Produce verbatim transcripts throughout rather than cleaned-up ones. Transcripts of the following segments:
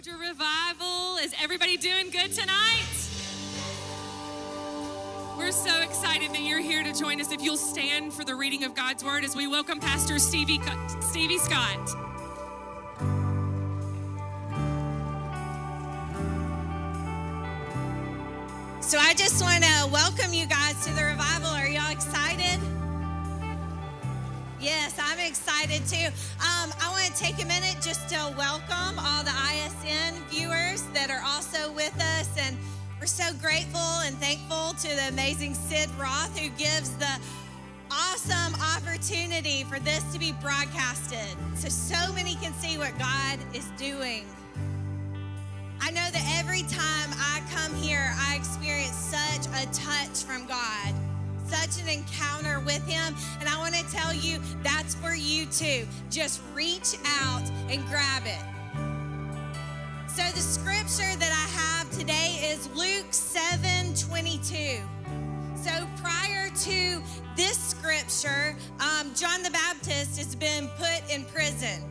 Georgia Revival. Is everybody doing good tonight? We're so excited that you're here to join us. If you'll stand for the reading of God's Word as we welcome Pastor Stevie, Stevie Scott. So I just want to welcome you guys to the revival. Are y'all excited? Yes, I'm excited too. Um, I want to take a minute just to welcome all the I S N viewers that are also with us. And we're so grateful and thankful to the amazing Sid Roth, who gives the awesome opportunity for this to be broadcasted so so many can see what God is doing. I know that every time I come here, I experience such a touch from God, such an encounter with Him. And I want to tell you, that's for you too. Just reach out and grab it. So the scripture that I have today is Luke seven twenty-two. So prior to this scripture, um, John the Baptist has been put in prison.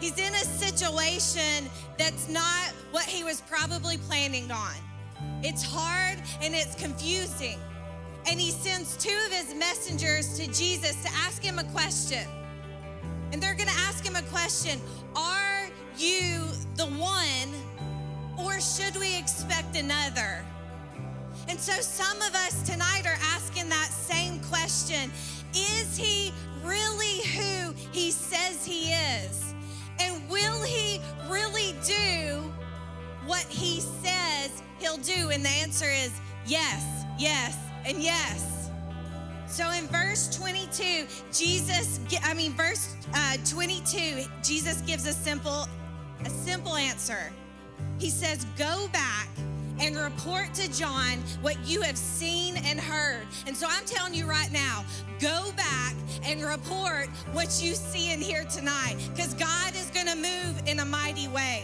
He's in a situation that's not what he was probably planning on. It's hard and it's confusing. And he sends two of his messengers to Jesus to ask him a question. And they're gonna ask him a question: are you the one, or should we expect another? And so some of us tonight are asking that same question. Is he really who he says he is? And will he really do what he says he'll do? And the answer is yes, yes, and yes. So in verse twenty-two, Jesus, I mean, verse uh, twenty-two, Jesus gives a simple, a simple answer. He says, go back and report to John what you have seen and heard. And so I'm telling you right now, go back and report what you see and hear tonight, because God is gonna move in a mighty way.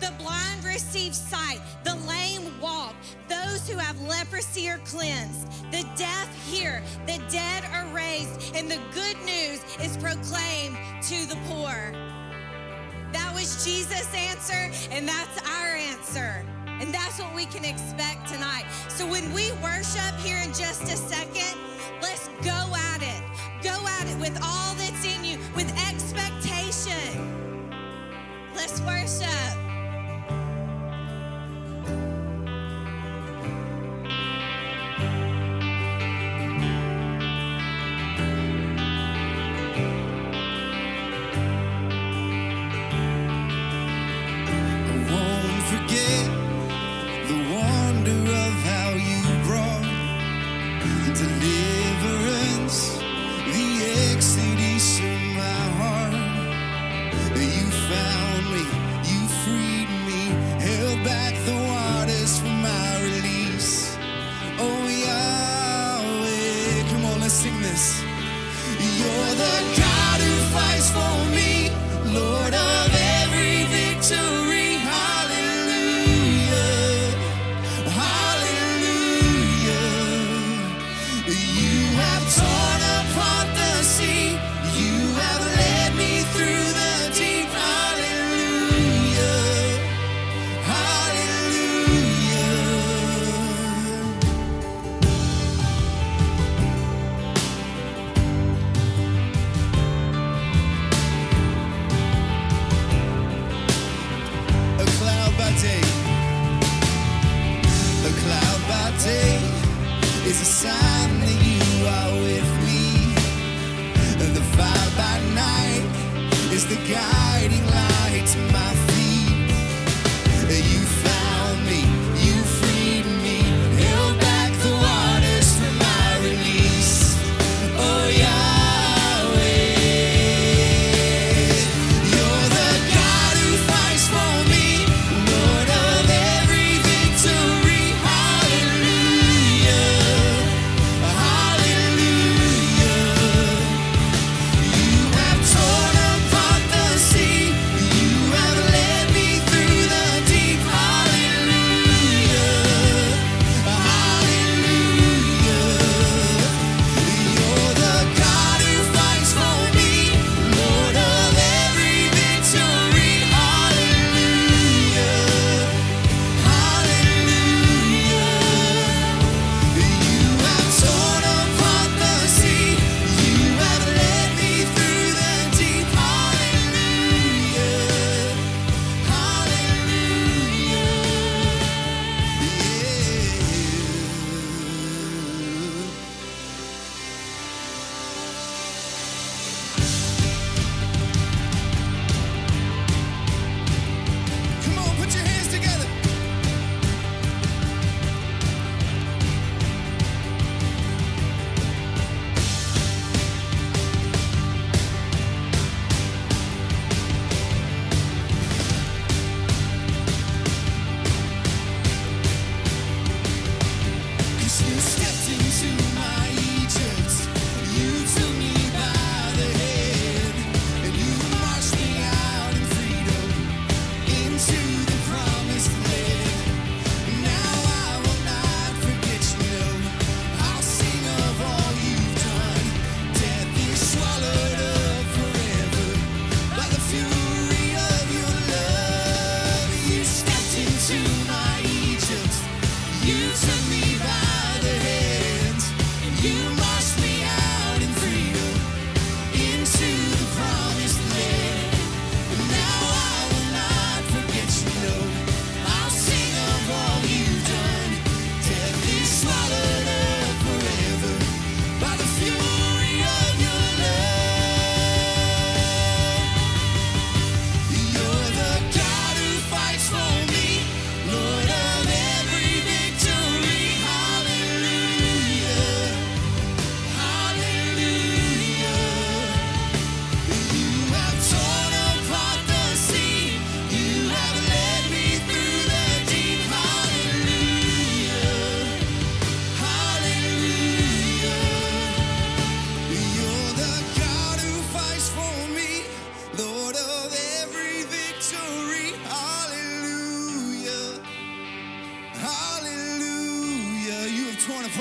The blind receive sight, the lame walk, those who have leprosy are cleansed, the deaf hear, the dead are raised, and the good news is proclaimed to the poor. That was Jesus' answer, and that's our answer. And that's what we can expect tonight. So when we worship here in just a second, let's go at it. Go at it with all that's in you, with expectation. Let's worship. Deep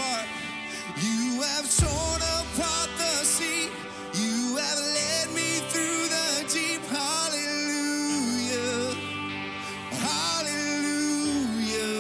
apart. You have torn apart the sea. You have led me through the deep. Hallelujah. Hallelujah.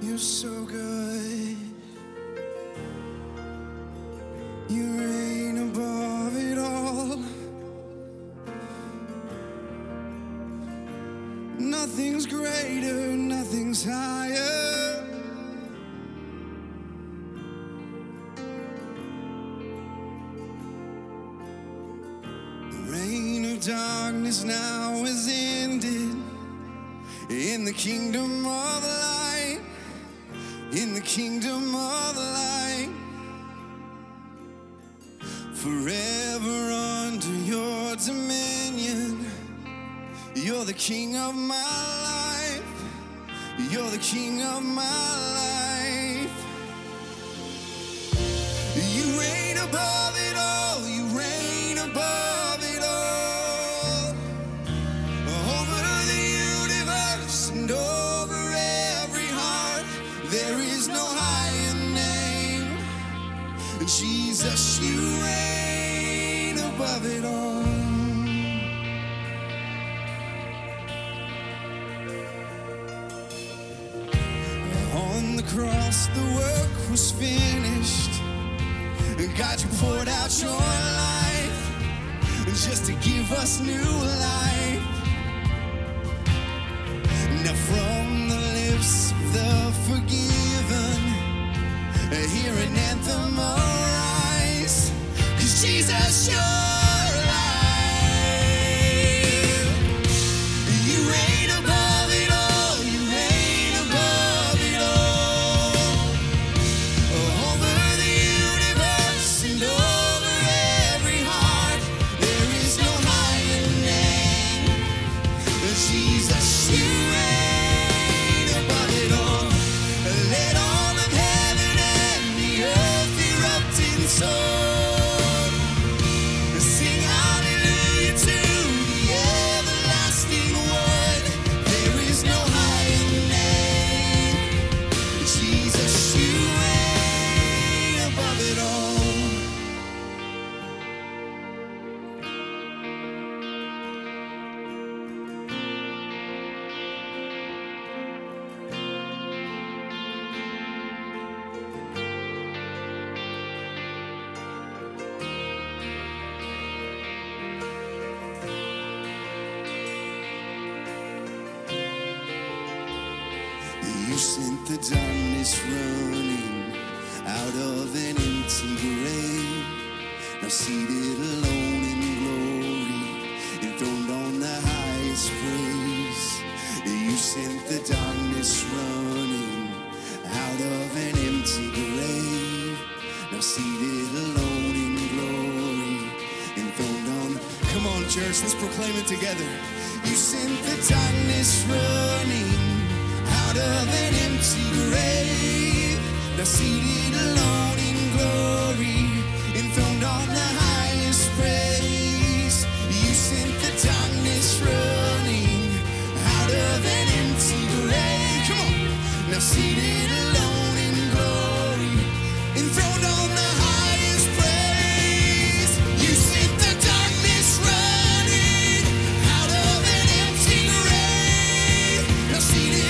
You're so good. You reign above it all. Nothing's greater, nothing's higher. The reign of darkness now is ended. In the kingdom of light. In the kingdom of the light, forever under your dominion. You're the king of my life. You're the king of my life. You reign above it all. You reign above it all. Over the universe and over. There is no higher name. Jesus, you reign above it all. On the cross, the work was finished. God, you poured out your life just to give us new life. Now from the lips of the forgiven, hear an anthem arise, 'cause Jesus, you're alive. You reign above it all. You reign above it all. Over the universe and over every heart, there is no higher name. Jesus, you reign. So sent the darkness running out of an empty grave. Now seated alone in glory, enthroned on the highest praise. You sent the darkness running out of an empty grave. Now seated alone in glory, enthroned on. Come on, church, let's proclaim it together. You sent the darkness running out of an empty grave. Now seated alone in glory, enthroned on the highest praise. You sent the darkness running out of an empty grave. Come on. Now seated alone in glory, enthroned on the highest praise. You sent the darkness running out of an empty grave. Now seated.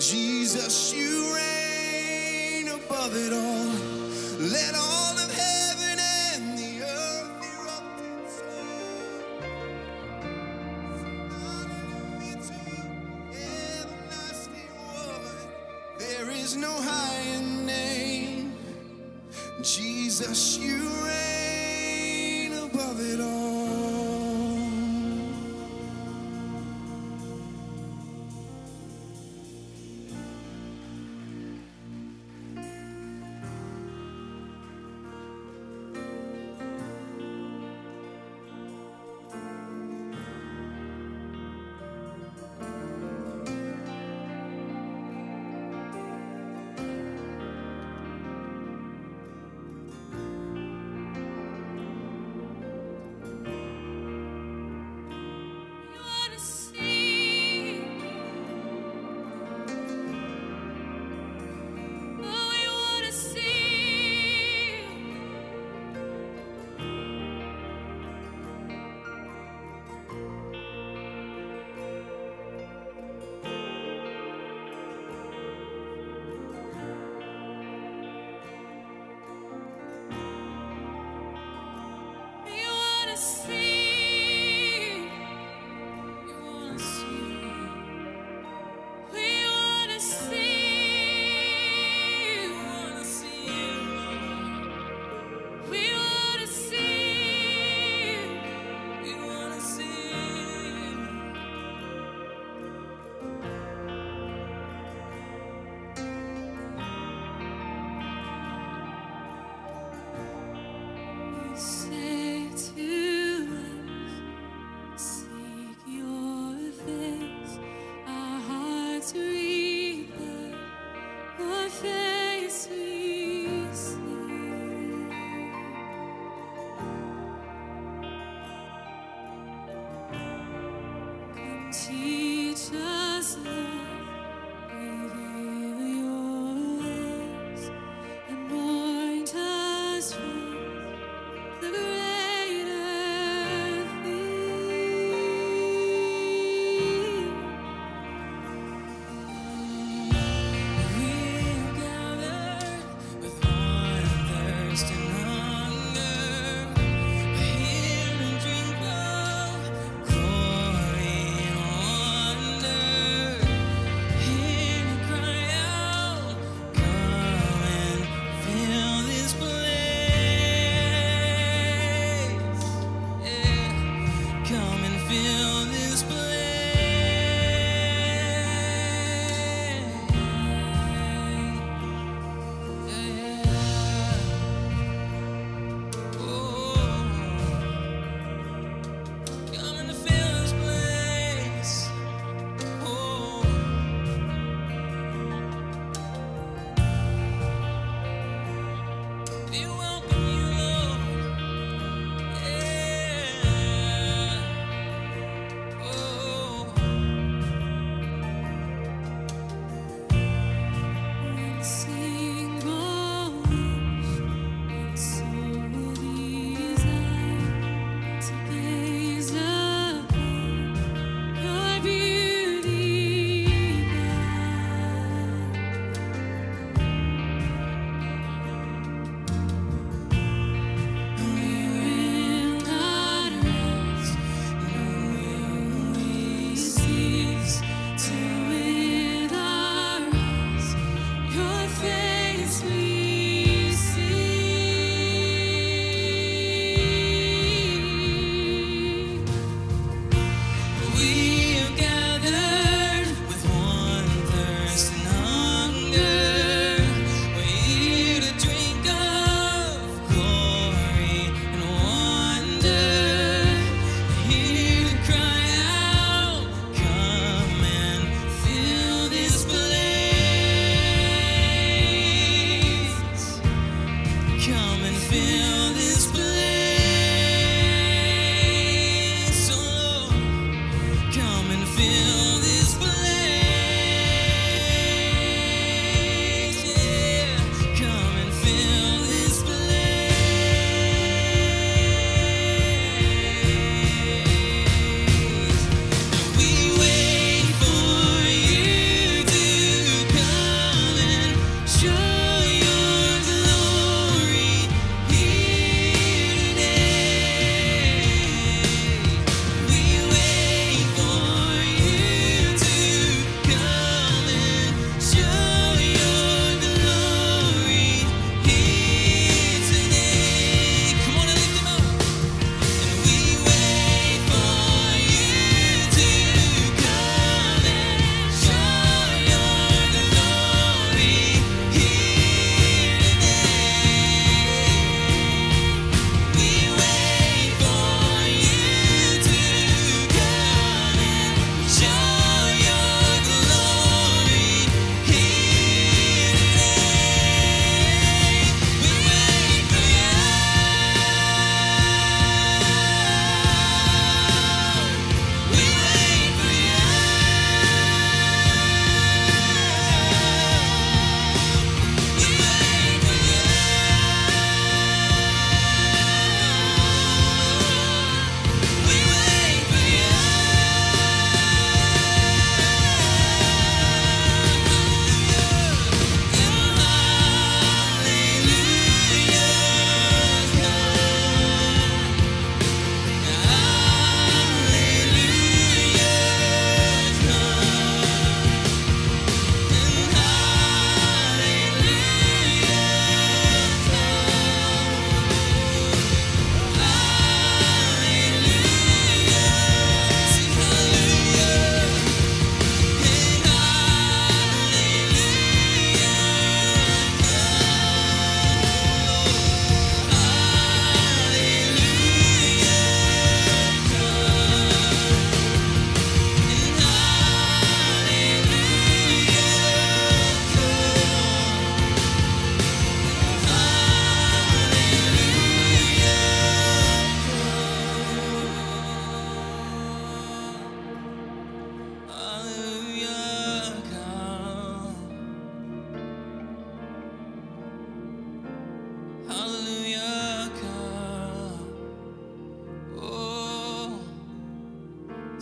Jesus, you reign above it all. Let all of heaven and the earth erupt in song. There is no higher name. Jesus, you reign above it all.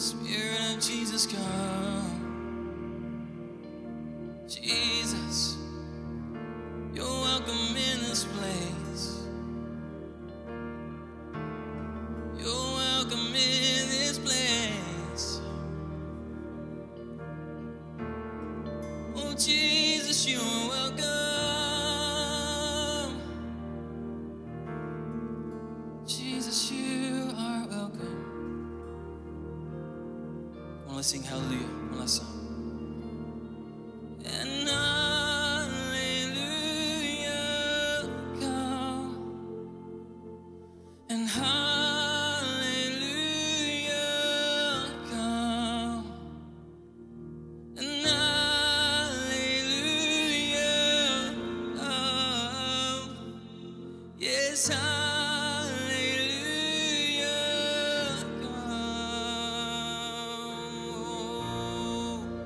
Spirit of Jesus, come. Jesus, you're welcome in this place. You're welcome in this place. Oh, Jesus, you're welcome. Jesus, you are welcome. Let's sing hallelujah. One last song. And hallelujah, come. And hallelujah, come. And hallelujah, come. Yes, hallelujah. Hallelujah, come.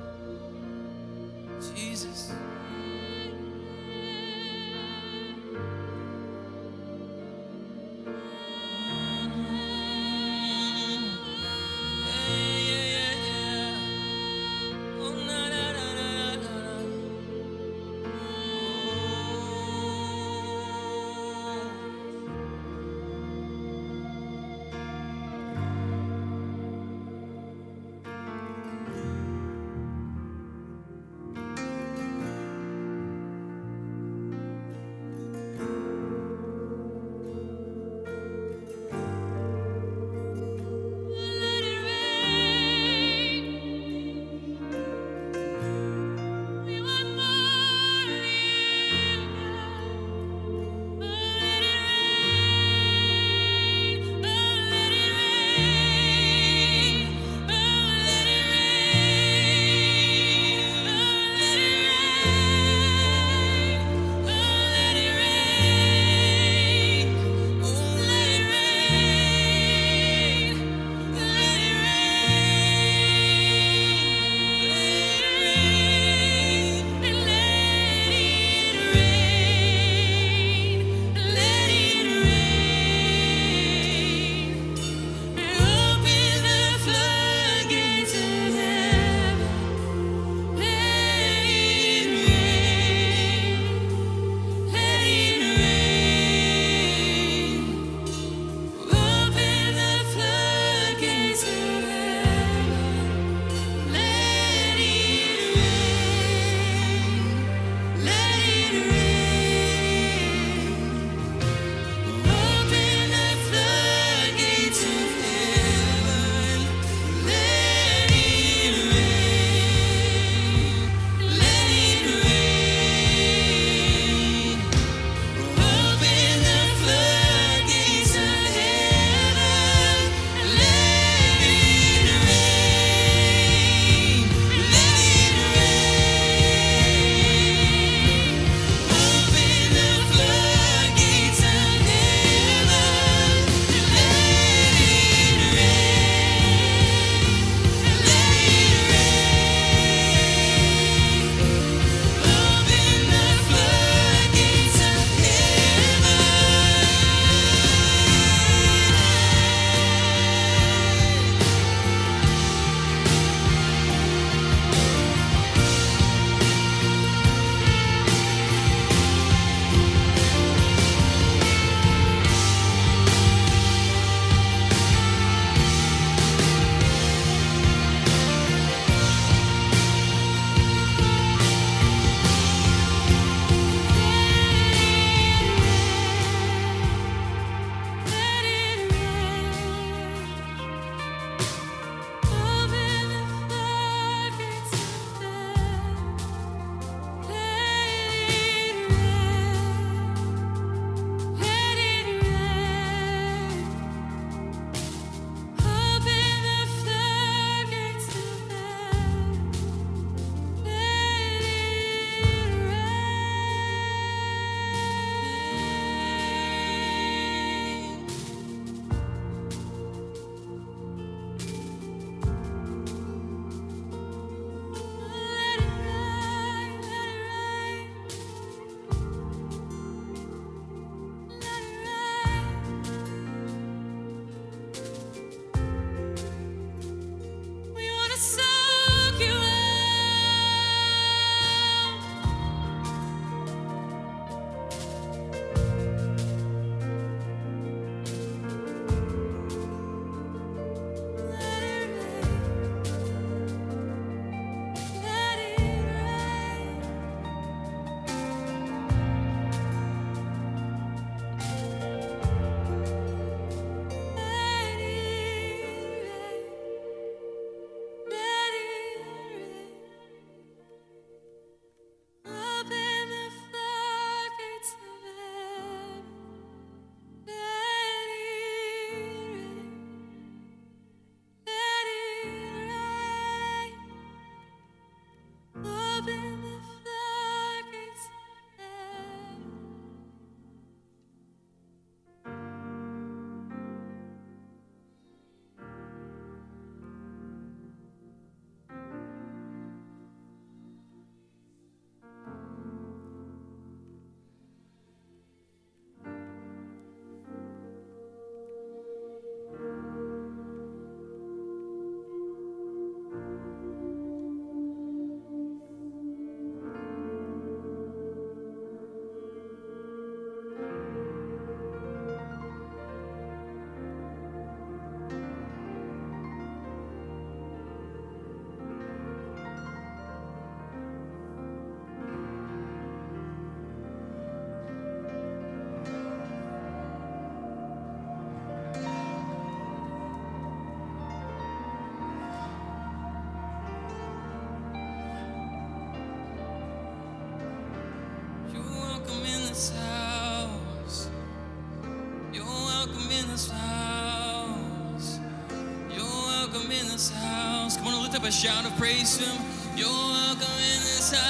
Shout of praise to him. You're welcome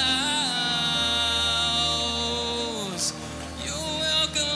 in this house. You're welcome, Lord.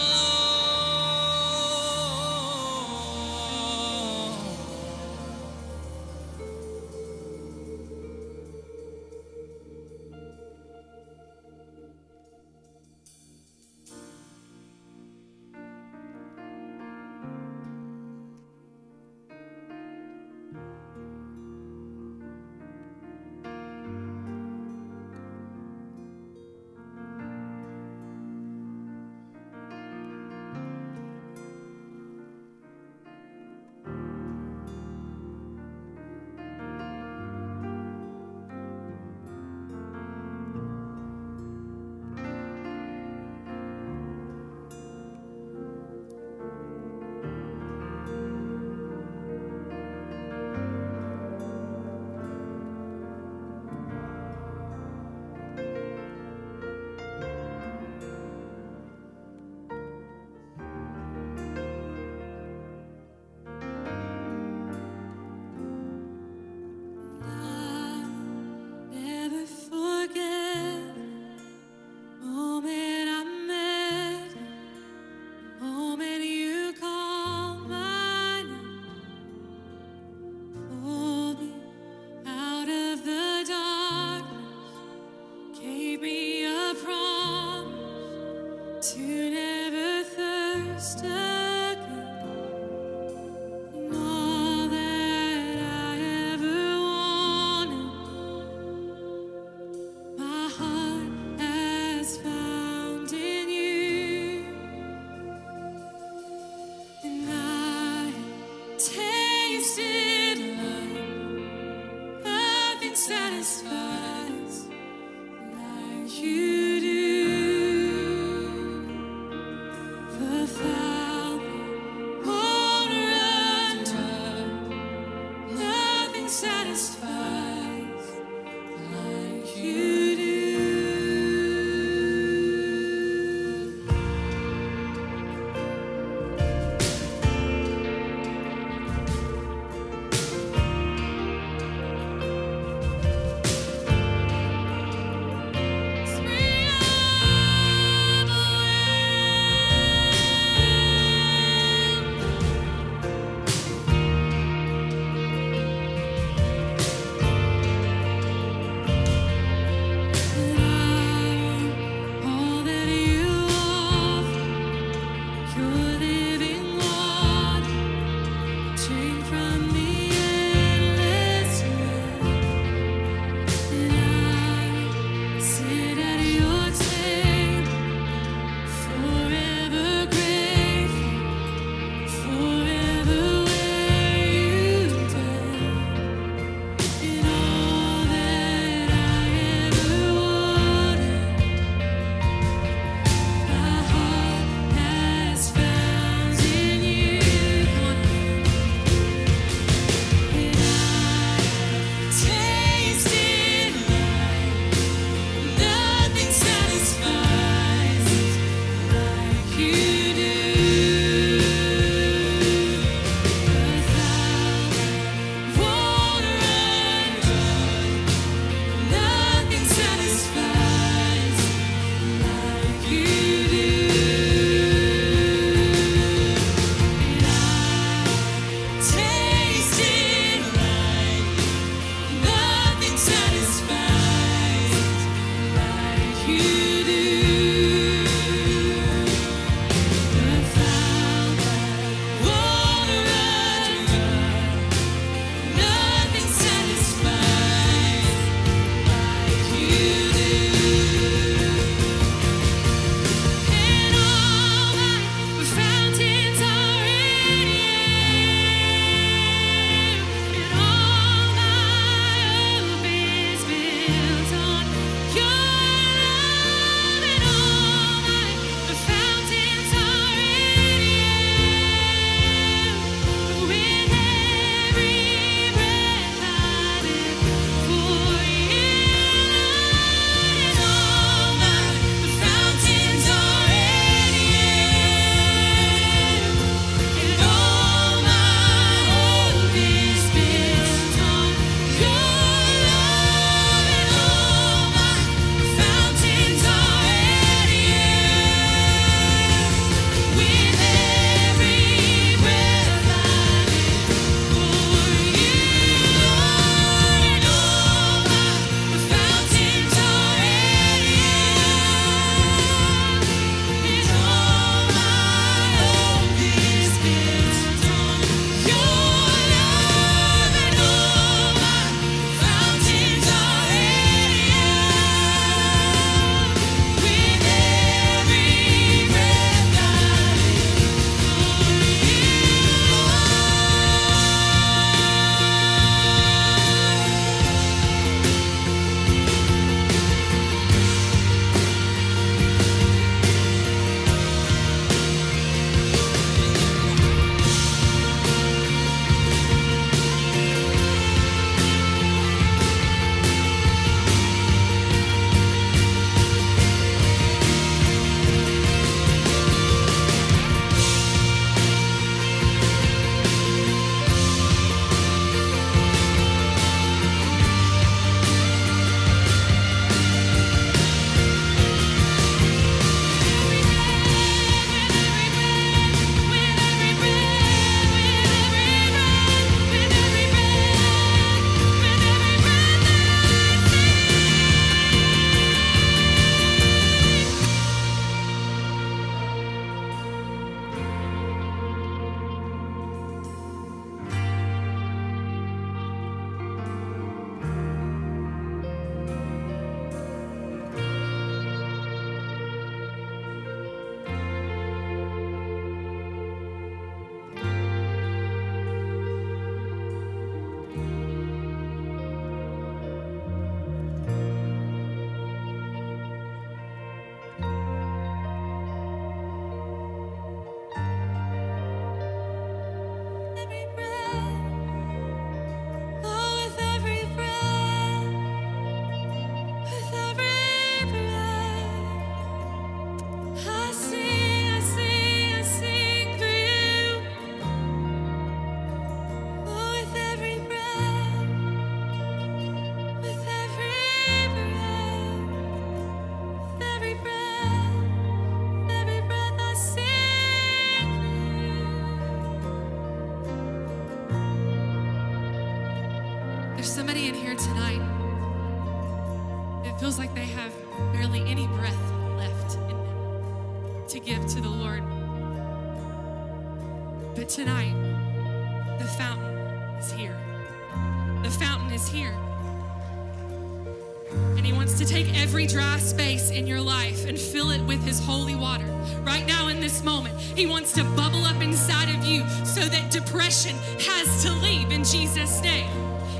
He wants to bubble up inside of you so that depression has to leave in Jesus' name.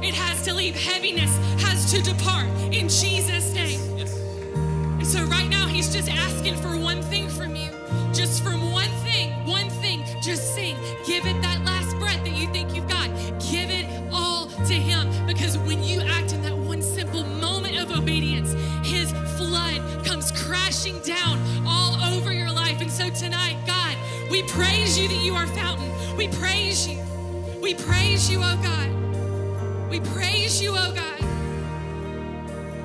It has to leave. Heaviness has to depart in Jesus' name. Yes. And so right now, he's just asking for one thing from you. Just from one thing, one thing, just sing. Give it that last breath that you think you've got. Give it all to him. Because when you act in that one simple moment of obedience, his flood comes crashing down all over your life. And so tonight, God, we praise you that you are fountain. We praise you. We praise you, oh God. We praise you, oh God.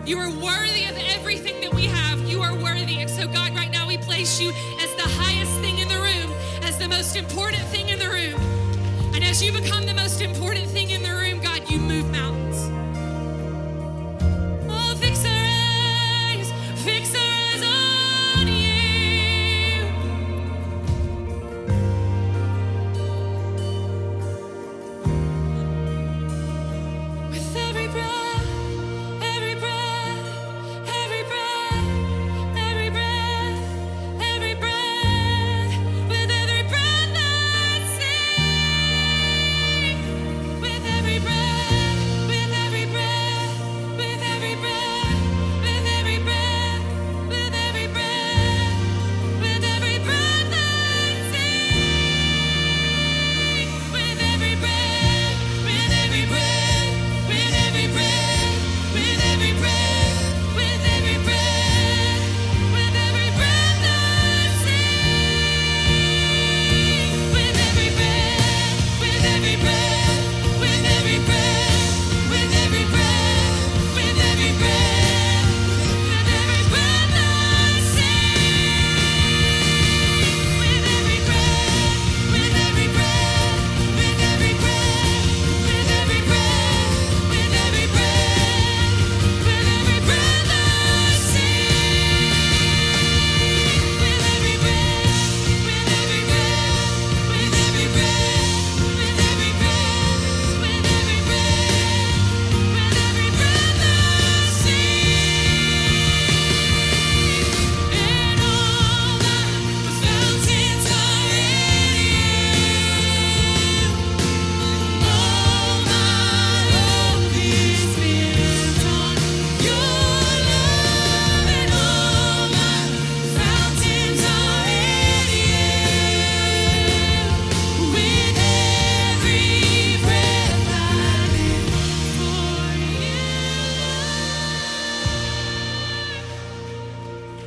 You are worthy of everything that we have. You are worthy. And so, God, right now we place you as the highest thing in the room, as the most important thing in the room. And as you become the most important thing in the room, God, you move mountains. Oh, fix our eyes. Fix our eyes on you. Every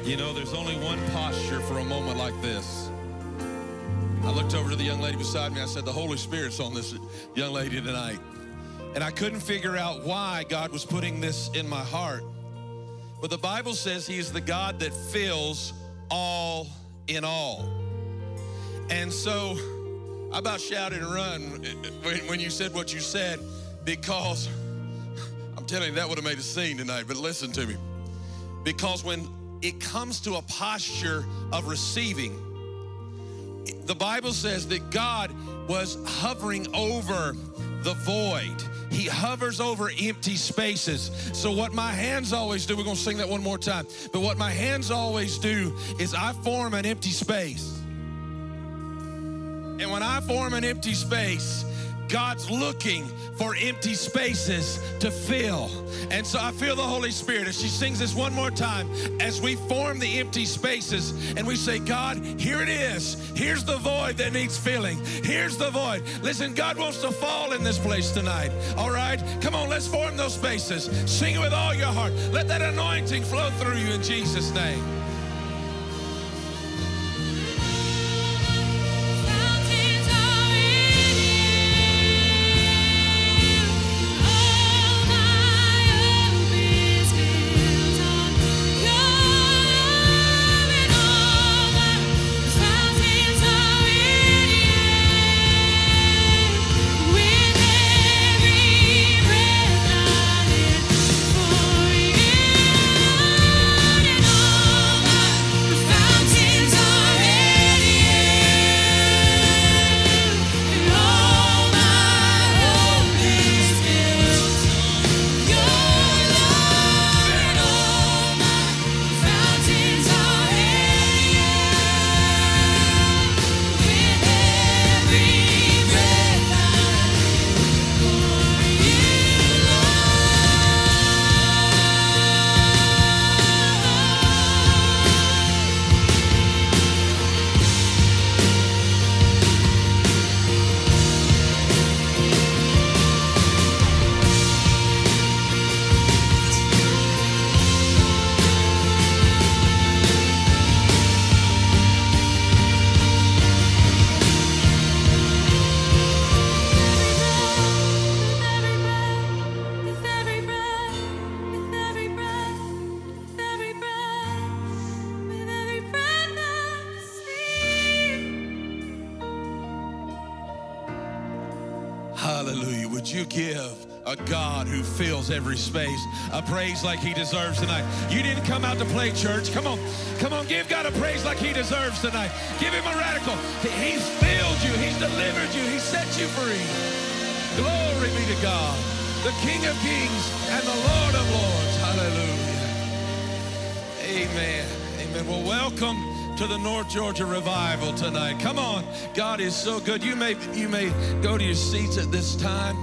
You know, there's only one posture for a moment like this. I looked over to the young lady beside me. I said, the Holy Spirit's on this young lady tonight. And I couldn't figure out why God was putting this in my heart. But the Bible says he is the God that fills all in all. And so I about shouted and run when you said what you said, because I'm telling you, that would have made a scene tonight, but listen to me. Because when it comes to a posture of receiving, the Bible says that God was hovering over the void. He hovers over empty spaces. So what my hands always do, we're gonna sing that one more time, but what my hands always do is I form an empty space. And when I form an empty space, God's looking for empty spaces to fill. And so I feel the Holy Spirit as she sings this one more time, as we form the empty spaces and we say, God, here it is. Here's the void that needs filling. Here's the void. Listen, God wants to fall in this place tonight, all right? Come on, let's form those spaces. Sing it with all your heart. Let that anointing flow through you in Jesus' name. Fills every space a praise like he deserves tonight. You didn't come out to play church. Come on, come on, give God a praise like he deserves tonight. Give him a radical. He's filled you, he's delivered you, he set you free. Glory be to God, the King of Kings and the Lord of Lords. Hallelujah. Amen. Amen. Well, welcome to the North Georgia Revival tonight. Come on, God is so good. You may you may go to your seats at this time.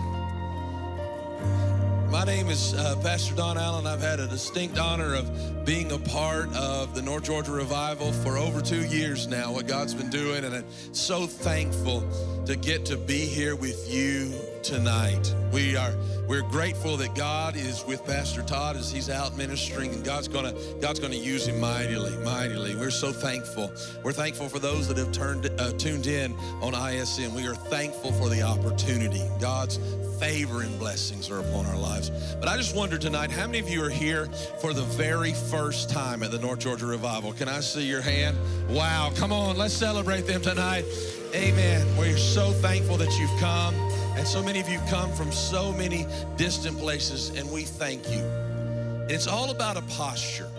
My name is uh, Pastor Don Allen. I've had a distinct honor of being a part of the North Georgia Revival for over two years now, what God's been doing, and I'm so thankful to get to be here with you tonight. We are, we're grateful that God is with Pastor Todd as he's out ministering, and God's gonna, God's gonna use him mightily, mightily. We're so thankful. We're thankful for those that have turned, uh, tuned in on I S N. We are thankful for the opportunity. God's favor and blessings are upon our lives. But I just wonder tonight, how many of you are here for the very first time at the North Georgia Revival? Can I see your hand? Wow, come on, let's celebrate them tonight. Amen. We're so thankful that you've come, and so many of you come from so many distant places, and we thank you. And it's all about a posture.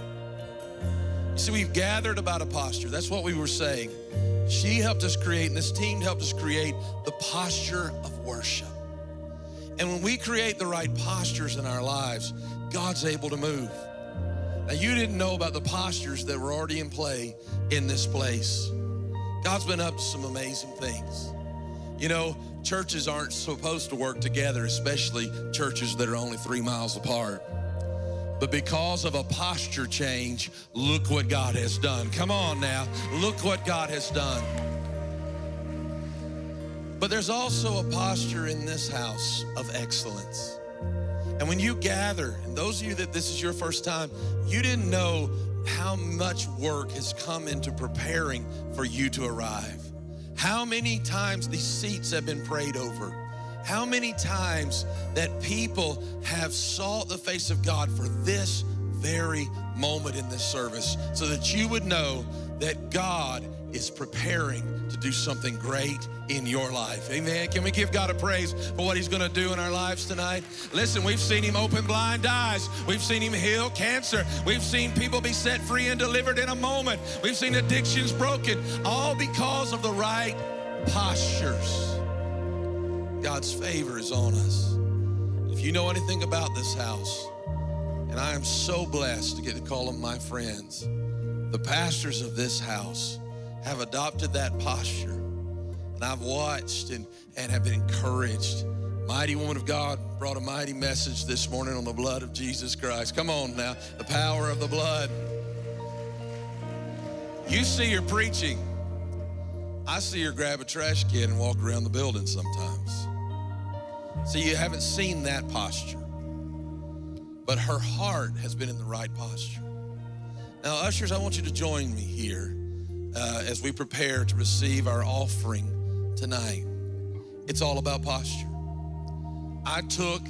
You see, we've gathered about a posture. That's what we were saying. She helped us create, and this team helped us create the posture of worship. And when we create the right postures in our lives, God's able to move. Now, you didn't know about the postures that were already in play in this place. God's been up to some amazing things. You know, churches aren't supposed to work together, especially churches that are only three miles apart. But because of a posture change, look what God has done. Come on now, look what God has done. But there's also a posture in this house of excellence. And when you gather, and those of you that this is your first time, you didn't know how much work has come into preparing for you to arrive. How many times these seats have been prayed over. How many times that people have sought the face of God for this very moment in this service, so that you would know that God is preparing to do something great in your life. Amen. Can we give God a praise for what he's gonna do in our lives tonight? Listen, we've seen him open blind eyes. We've seen him heal cancer. We've seen people be set free and delivered in a moment. We've seen addictions broken, all because of the right postures. God's favor is on us. If you know anything about this house, and I am so blessed to get to call them my friends, the pastors of this house have adopted that posture. And I've watched and, and have been encouraged. Mighty woman of God brought a mighty message this morning on the blood of Jesus Christ. Come on now, the power of the blood. You see her preaching. I see her grab a trash can and walk around the building sometimes. So you haven't seen that posture. But her heart has been in the right posture. Now, ushers, I want you to join me here uh, as we prepare to receive our offering tonight. It's all about posture. I took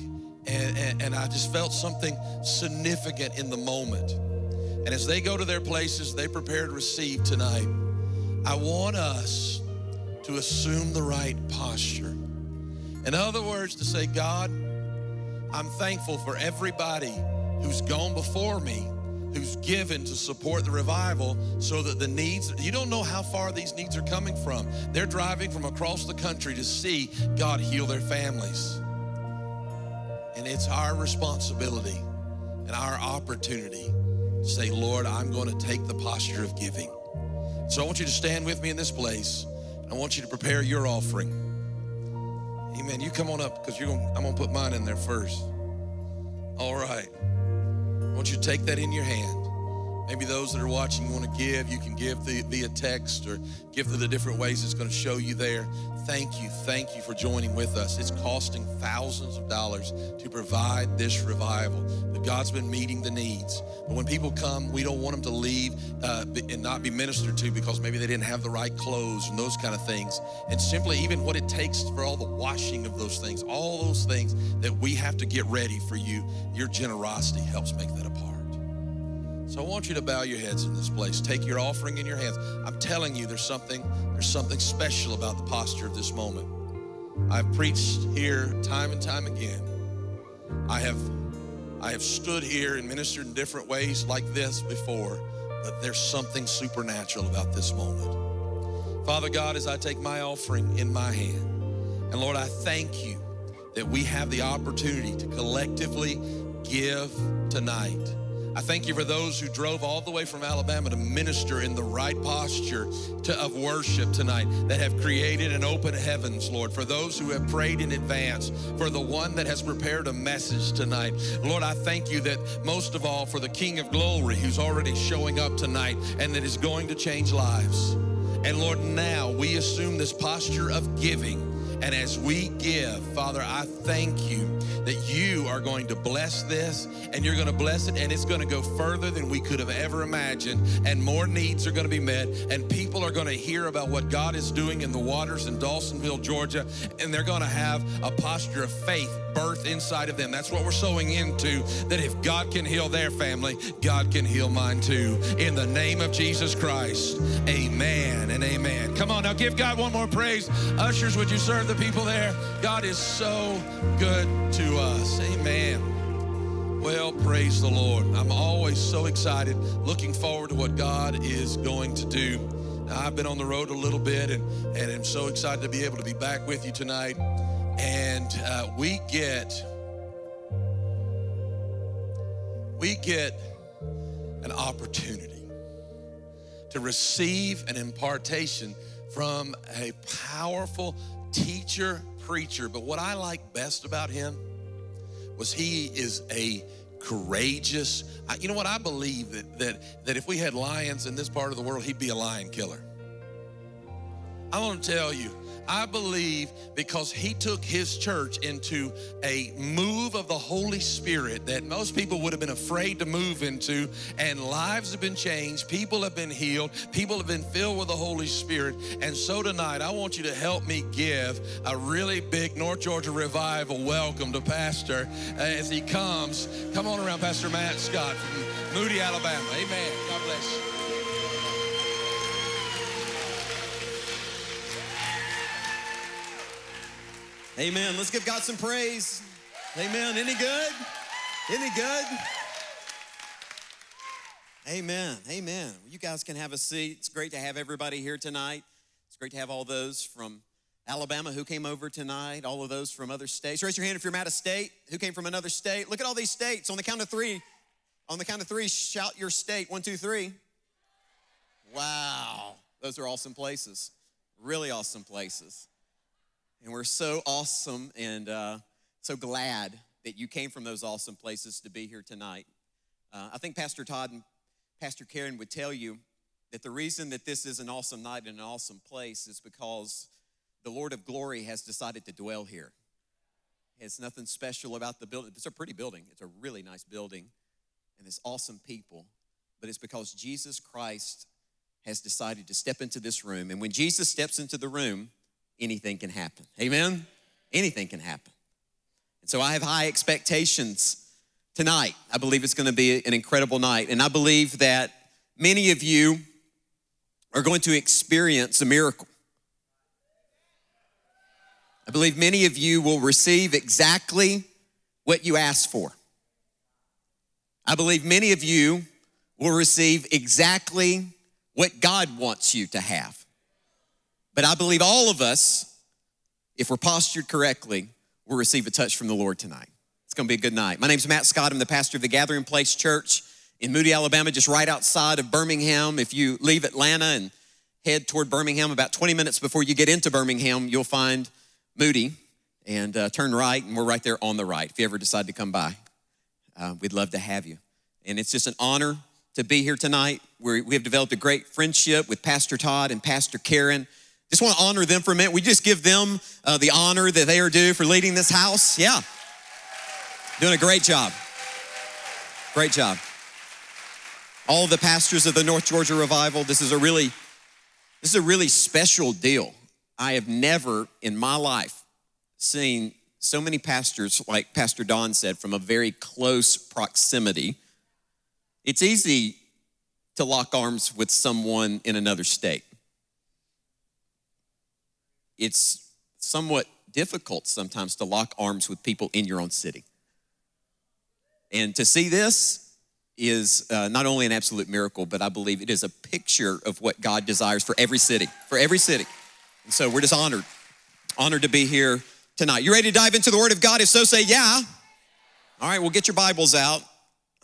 and, and, and I just felt something significant in the moment. And as they go to their places, they prepare to receive tonight. I want us to assume the right posture. In other words, to say, God, I'm thankful for everybody who's gone before me, who's given to support the revival so that the needs, you don't know how far these needs are coming from. They're driving from across the country to see God heal their families. And it's our responsibility and our opportunity to say, Lord, I'm going to take the posture of giving. So I want you to stand with me in this place. I want you to prepare your offering. Amen. You come on up, because you're gonna, I'm going to put mine in there first. All right. I want you to take that in your hand. Maybe those that are watching, you want to give, you can give the, via text or give through the different ways it's going to show you there. Thank you. Thank you for joining with us. It's costing thousands of dollars to provide this revival. But God's been meeting the needs. But when people come, we don't want them to leave uh, and not be ministered to because maybe they didn't have the right clothes and those kind of things. And simply even what it takes for all the washing of those things, all those things that we have to get ready for you, your generosity helps make that a part. So I want you to bow your heads in this place. Take your offering in your hands. I'm telling you, there's something, there's something special about the posture of this moment. I've preached here time and time again. I have, I have stood here and ministered in different ways like this before, but there's something supernatural about this moment. Father God, as I take my offering in my hand, and Lord, I thank you that we have the opportunity to collectively give tonight. I thank you for those who drove all the way from Alabama to minister in the right posture to, of worship tonight, that have created an open heavens, Lord, for those who have prayed in advance, for the one that has prepared a message tonight. Lord, I thank you that most of all for the King of Glory who's already showing up tonight and that is going to change lives. And Lord, now we assume this posture of giving. And as we give, Father, I thank you that you are going to bless this, and you're going to bless it, and it's going to go further than we could have ever imagined, and more needs are going to be met, and people are going to hear about what God is doing in the waters in Dawsonville, Georgia, and they're going to have a posture of faith birth inside of them. That's what we're sowing into, that if God can heal their family, God can heal mine too. In the name of Jesus Christ, amen and amen. Come on, now give God one more praise. Ushers, would you serve the people there? God is so good to us. Amen. Well, praise the Lord. I'm always so excited, looking forward to what God is going to do. Now, I've been on the road a little bit, and, and I'm so excited to be able to be back with you tonight. And uh, we get, we get an opportunity to receive an impartation from a powerful teacher, preacher. But what I like best about him was he is a courageous, I, you know what, I believe that, that, that if we had lions in this part of the world, he'd be a lion killer. I want to tell you, I believe because he took his church into a move of the Holy Spirit that most people would have been afraid to move into, and lives have been changed, people have been healed, people have been filled with the Holy Spirit. And so tonight, I want you to help me give a really big North Georgia Revival welcome to Pastor as he comes. Come on around, Pastor Matt Scott from Moody, Alabama. Amen. God bless you. Amen. Let's give God some praise. Amen. Any good? Any good? Amen. Amen. You guys can have a seat. It's great to have everybody here tonight. It's great to have all those from Alabama who came over tonight, all of those from other states. Raise your hand if you're out of state, who came from another state. Look at all these states. On the count of three, on the count of three, shout your state. One, two, three. Wow. Those are awesome places. Really awesome places. And we're so awesome and uh, so glad that you came from those awesome places to be here tonight. Uh, I think Pastor Todd and Pastor Karen would tell you that the reason that this is an awesome night and an awesome place is because the Lord of Glory has decided to dwell here. It's nothing special about the building. It's a pretty building. It's a really nice building. And it's awesome people. But it's because Jesus Christ has decided to step into this room. And when Jesus steps into the room, anything can happen. Amen? Anything can happen. And so I have high expectations tonight. I believe it's going to be an incredible night. And I believe that many of you are going to experience a miracle. I believe many of you will receive exactly what you asked for. I believe many of you will receive exactly what God wants you to have. But I believe all of us, if we're postured correctly, will receive a touch from the Lord tonight. It's going to be a good night. My name's Matt Scott. I'm the pastor of The Gathering Place Church in Moody, Alabama, just right outside of Birmingham. If you leave Atlanta and head toward Birmingham, about twenty minutes before you get into Birmingham, you'll find Moody, and uh, turn right, and we're right there on the right. If you ever decide to come by, uh, we'd love to have you. And it's just an honor to be here tonight. We're, we have developed a great friendship with Pastor Todd and Pastor Karen. Just want to honor them for a minute. We just give them uh, the honor that they are due for leading this house. Yeah. Doing a great job. Great job. All of the pastors of the North Georgia Revival, this is a really, this is a really special deal. I have never in my life seen so many pastors, like Pastor Don said, from a very close proximity. It's easy to lock arms with someone in another state. It's somewhat difficult sometimes to lock arms with people in your own city. And to see this is uh, not only an absolute miracle, but I believe it is a picture of what God desires for every city, for every city. And so we're just honored, honored to be here tonight. You ready to dive into the Word of God? If so, say yeah. All right, well, get your Bibles out.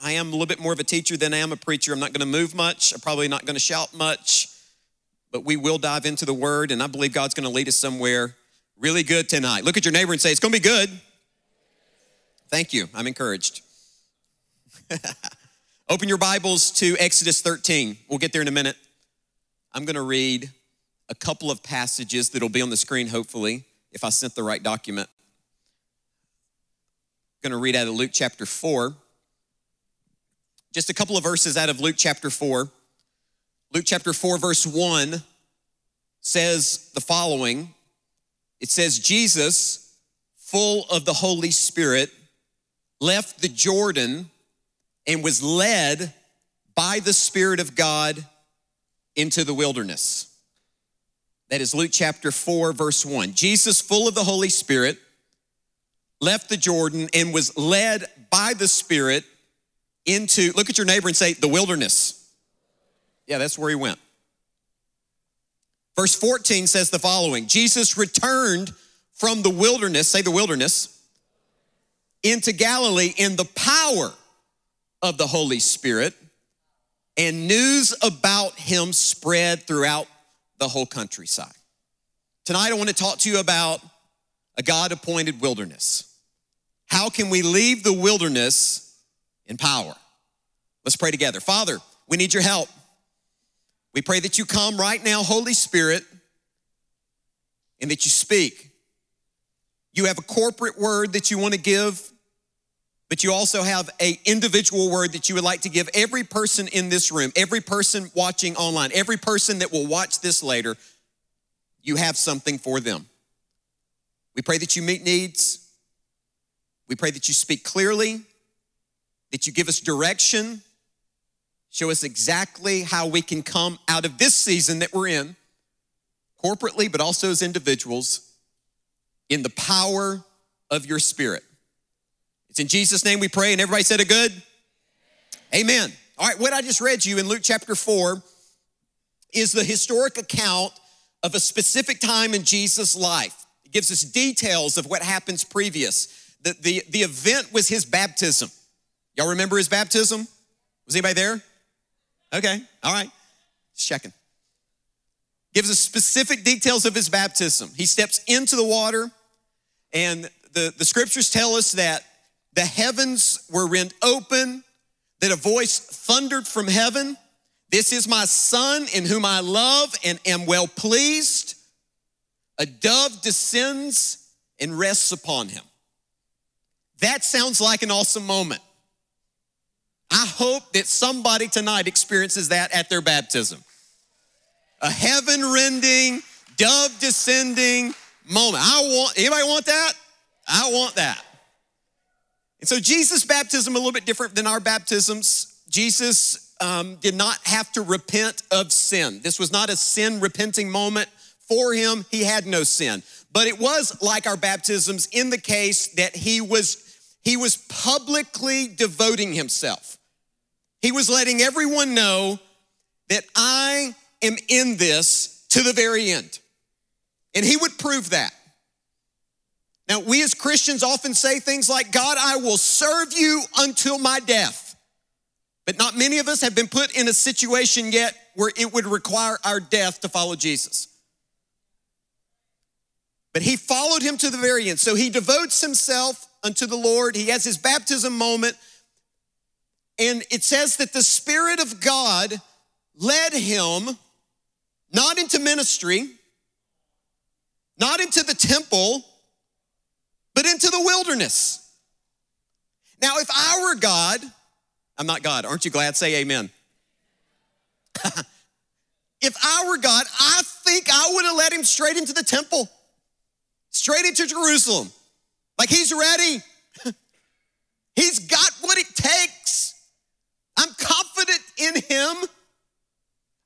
I am a little bit more of a teacher than I am a preacher. I'm not going to move much. I'm probably not going to shout much. But we will dive into the Word, and I believe God's going to lead us somewhere really good tonight. Look at your neighbor and say, it's going to be good. Thank you. I'm encouraged. Open your Bibles to Exodus thirteen. We'll get there in a minute. I'm going to read a couple of passages that will be on the screen, hopefully, if I sent the right document. I'm going to read out of Luke chapter four. Just a couple of verses out of Luke chapter four. Luke chapter four, verse one says the following. It says, Jesus, full of the Holy Spirit, left the Jordan and was led by the Spirit of God into the wilderness. That is Luke chapter four, verse one. Jesus, full of the Holy Spirit, left the Jordan and was led by the Spirit into, look at your neighbor and say, the wilderness. Yeah, that's where he went. Verse fourteen says the following. Jesus returned from the wilderness, say the wilderness, into Galilee in the power of the Holy Spirit, and news about him spread throughout the whole countryside. Tonight I want to talk to you about a God-appointed wilderness. How can we leave the wilderness in power? Let's pray together. Father, we need your help. We pray that you come right now, Holy Spirit, and that you speak. You have a corporate word that you want to give, but you also have an individual word that you would like to give every person in this room, every person watching online, every person that will watch this later. You have something for them. We pray that you meet needs. We pray that you speak clearly, that you give us direction. Show us exactly how we can come out of this season that we're in, corporately, but also as individuals, in the power of your Spirit. It's in Jesus' name we pray, and everybody said a good amen. Amen. All right, what I just read you in Luke chapter four is the historic account of a specific time in Jesus' life. It gives us details of what happens previous. The, the, the event was his baptism. Y'all remember his baptism? Was anybody there? Okay, all right, just checking. Gives us specific details of his baptism. He steps into the water, and the, the scriptures tell us that the heavens were rent open, that a voice thundered from heaven, "This is my son in whom I love and am well pleased." A dove descends and rests upon him. That sounds like an awesome moment. I hope that somebody tonight experiences that at their baptism. A heaven-rending, dove-descending moment. I want, anybody want that? I want that. And so Jesus' baptism, a little bit different than our baptisms. Jesus um, did not have to repent of sin. This was not a sin-repenting moment for him. He had no sin. But it was like our baptisms in the case that he was he was publicly devoting himself. He was letting everyone know that I am in this to the very end. And he would prove that. Now, we as Christians often say things like, "God, I will serve you until my death." But not many of us have been put in a situation yet where it would require our death to follow Jesus. But he followed him to the very end. So he devotes himself unto the Lord. He has his baptism moment. And it says that the Spirit of God led him not into ministry, not into the temple, but into the wilderness. Now, if I were God, I'm not God. Aren't you glad? Say amen. If I were God, I think I would have led him straight into the temple, straight into Jerusalem. Like, he's ready. He's got what it takes. I'm confident in him.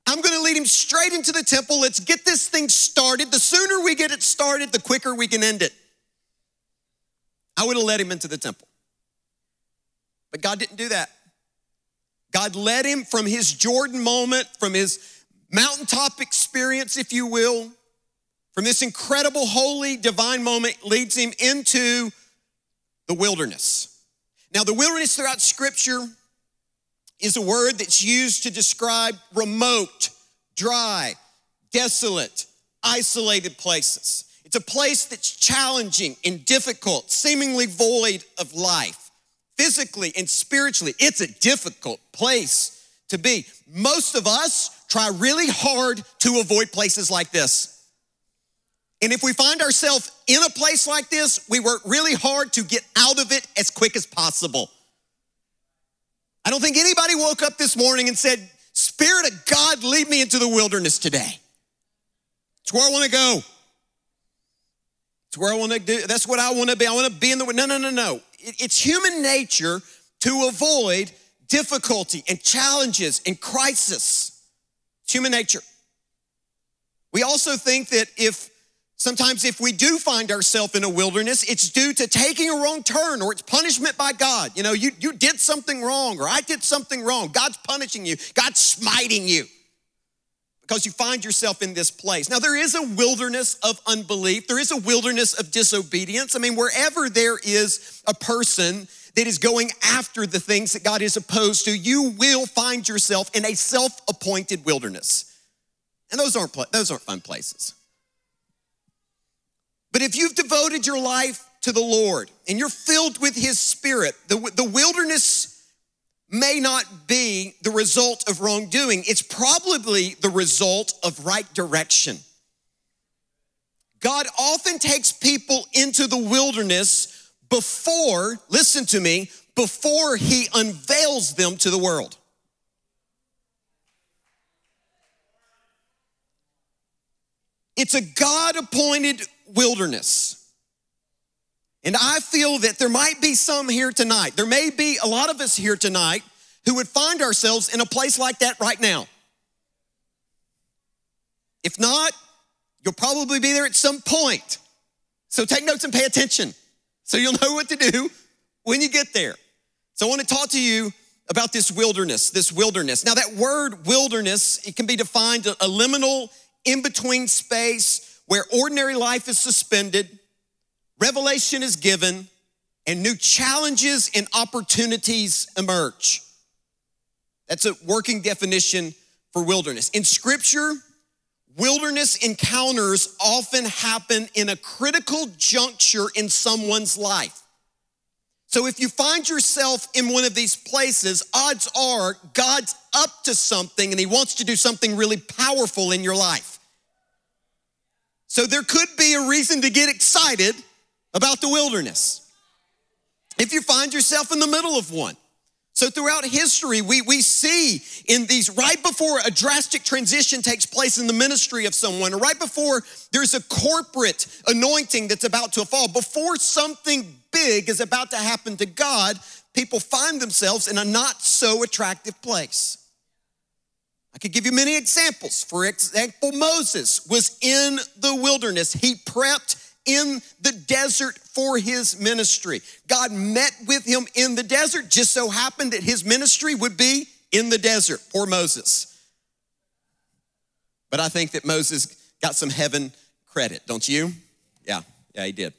I'm going to lead him straight into the temple. Let's get this thing started. The sooner we get it started, the quicker we can end it. I would have led him into the temple. But God didn't do that. God led him from his Jordan moment, from his mountaintop experience, if you will, from this incredible, holy, divine moment, leads him into the wilderness. Now, the wilderness throughout Scripture is a word that's used to describe remote, dry, desolate, isolated places. It's a place that's challenging and difficult, seemingly void of life, physically and spiritually. It's a difficult place to be. Most of us try really hard to avoid places like this. And if we find ourselves in a place like this, we work really hard to get out of it as quick as possible. I don't think anybody woke up this morning and said, "Spirit of God, lead me into the wilderness today. It's where I want to go. It's where I want to do. That's what I want to be. I want to be in the wilderness." No, no, no, no. It's human nature to avoid difficulty and challenges and crisis. It's human nature. We also think that if Sometimes if we do find ourselves in a wilderness, it's due to taking a wrong turn, or it's punishment by God. You know, you, you did something wrong, or I did something wrong. God's punishing you. God's smiting you because you find yourself in this place. Now, there is a wilderness of unbelief. There is a wilderness of disobedience. I mean, wherever there is a person that is going after the things that God is opposed to, you will find yourself in a self-appointed wilderness. And those aren't, those aren't fun places. But if you've devoted your life to the Lord and you're filled with his Spirit, the, the wilderness may not be the result of wrongdoing. It's probably the result of right direction. God often takes people into the wilderness before, listen to me, before he unveils them to the world. It's a God-appointed wilderness. And I feel that there might be some here tonight. There may be a lot of us here tonight who would find ourselves in a place like that right now. If not, you'll probably be there at some point. So take notes and pay attention so you'll know what to do when you get there. So I want to talk to you about this wilderness, this wilderness. Now that word wilderness, it can be defined a liminal in-between space where ordinary life is suspended, revelation is given, and new challenges and opportunities emerge. That's a working definition for wilderness. In Scripture, wilderness encounters often happen in a critical juncture in someone's life. So if you find yourself in one of these places, odds are God's up to something and he wants to do something really powerful in your life. So there could be a reason to get excited about the wilderness if you find yourself in the middle of one. So throughout history, we, we see in these, right before a drastic transition takes place in the ministry of someone, or right before there's a corporate anointing that's about to fall, before something big is about to happen to God, people find themselves in a not so attractive place. I could give you many examples. For example, Moses was in the wilderness. He prepped in the desert for his ministry. God met with him in the desert. Just so happened that his ministry would be in the desert. Poor Moses. But I think that Moses got some heaven credit, don't you? Yeah, yeah, he did.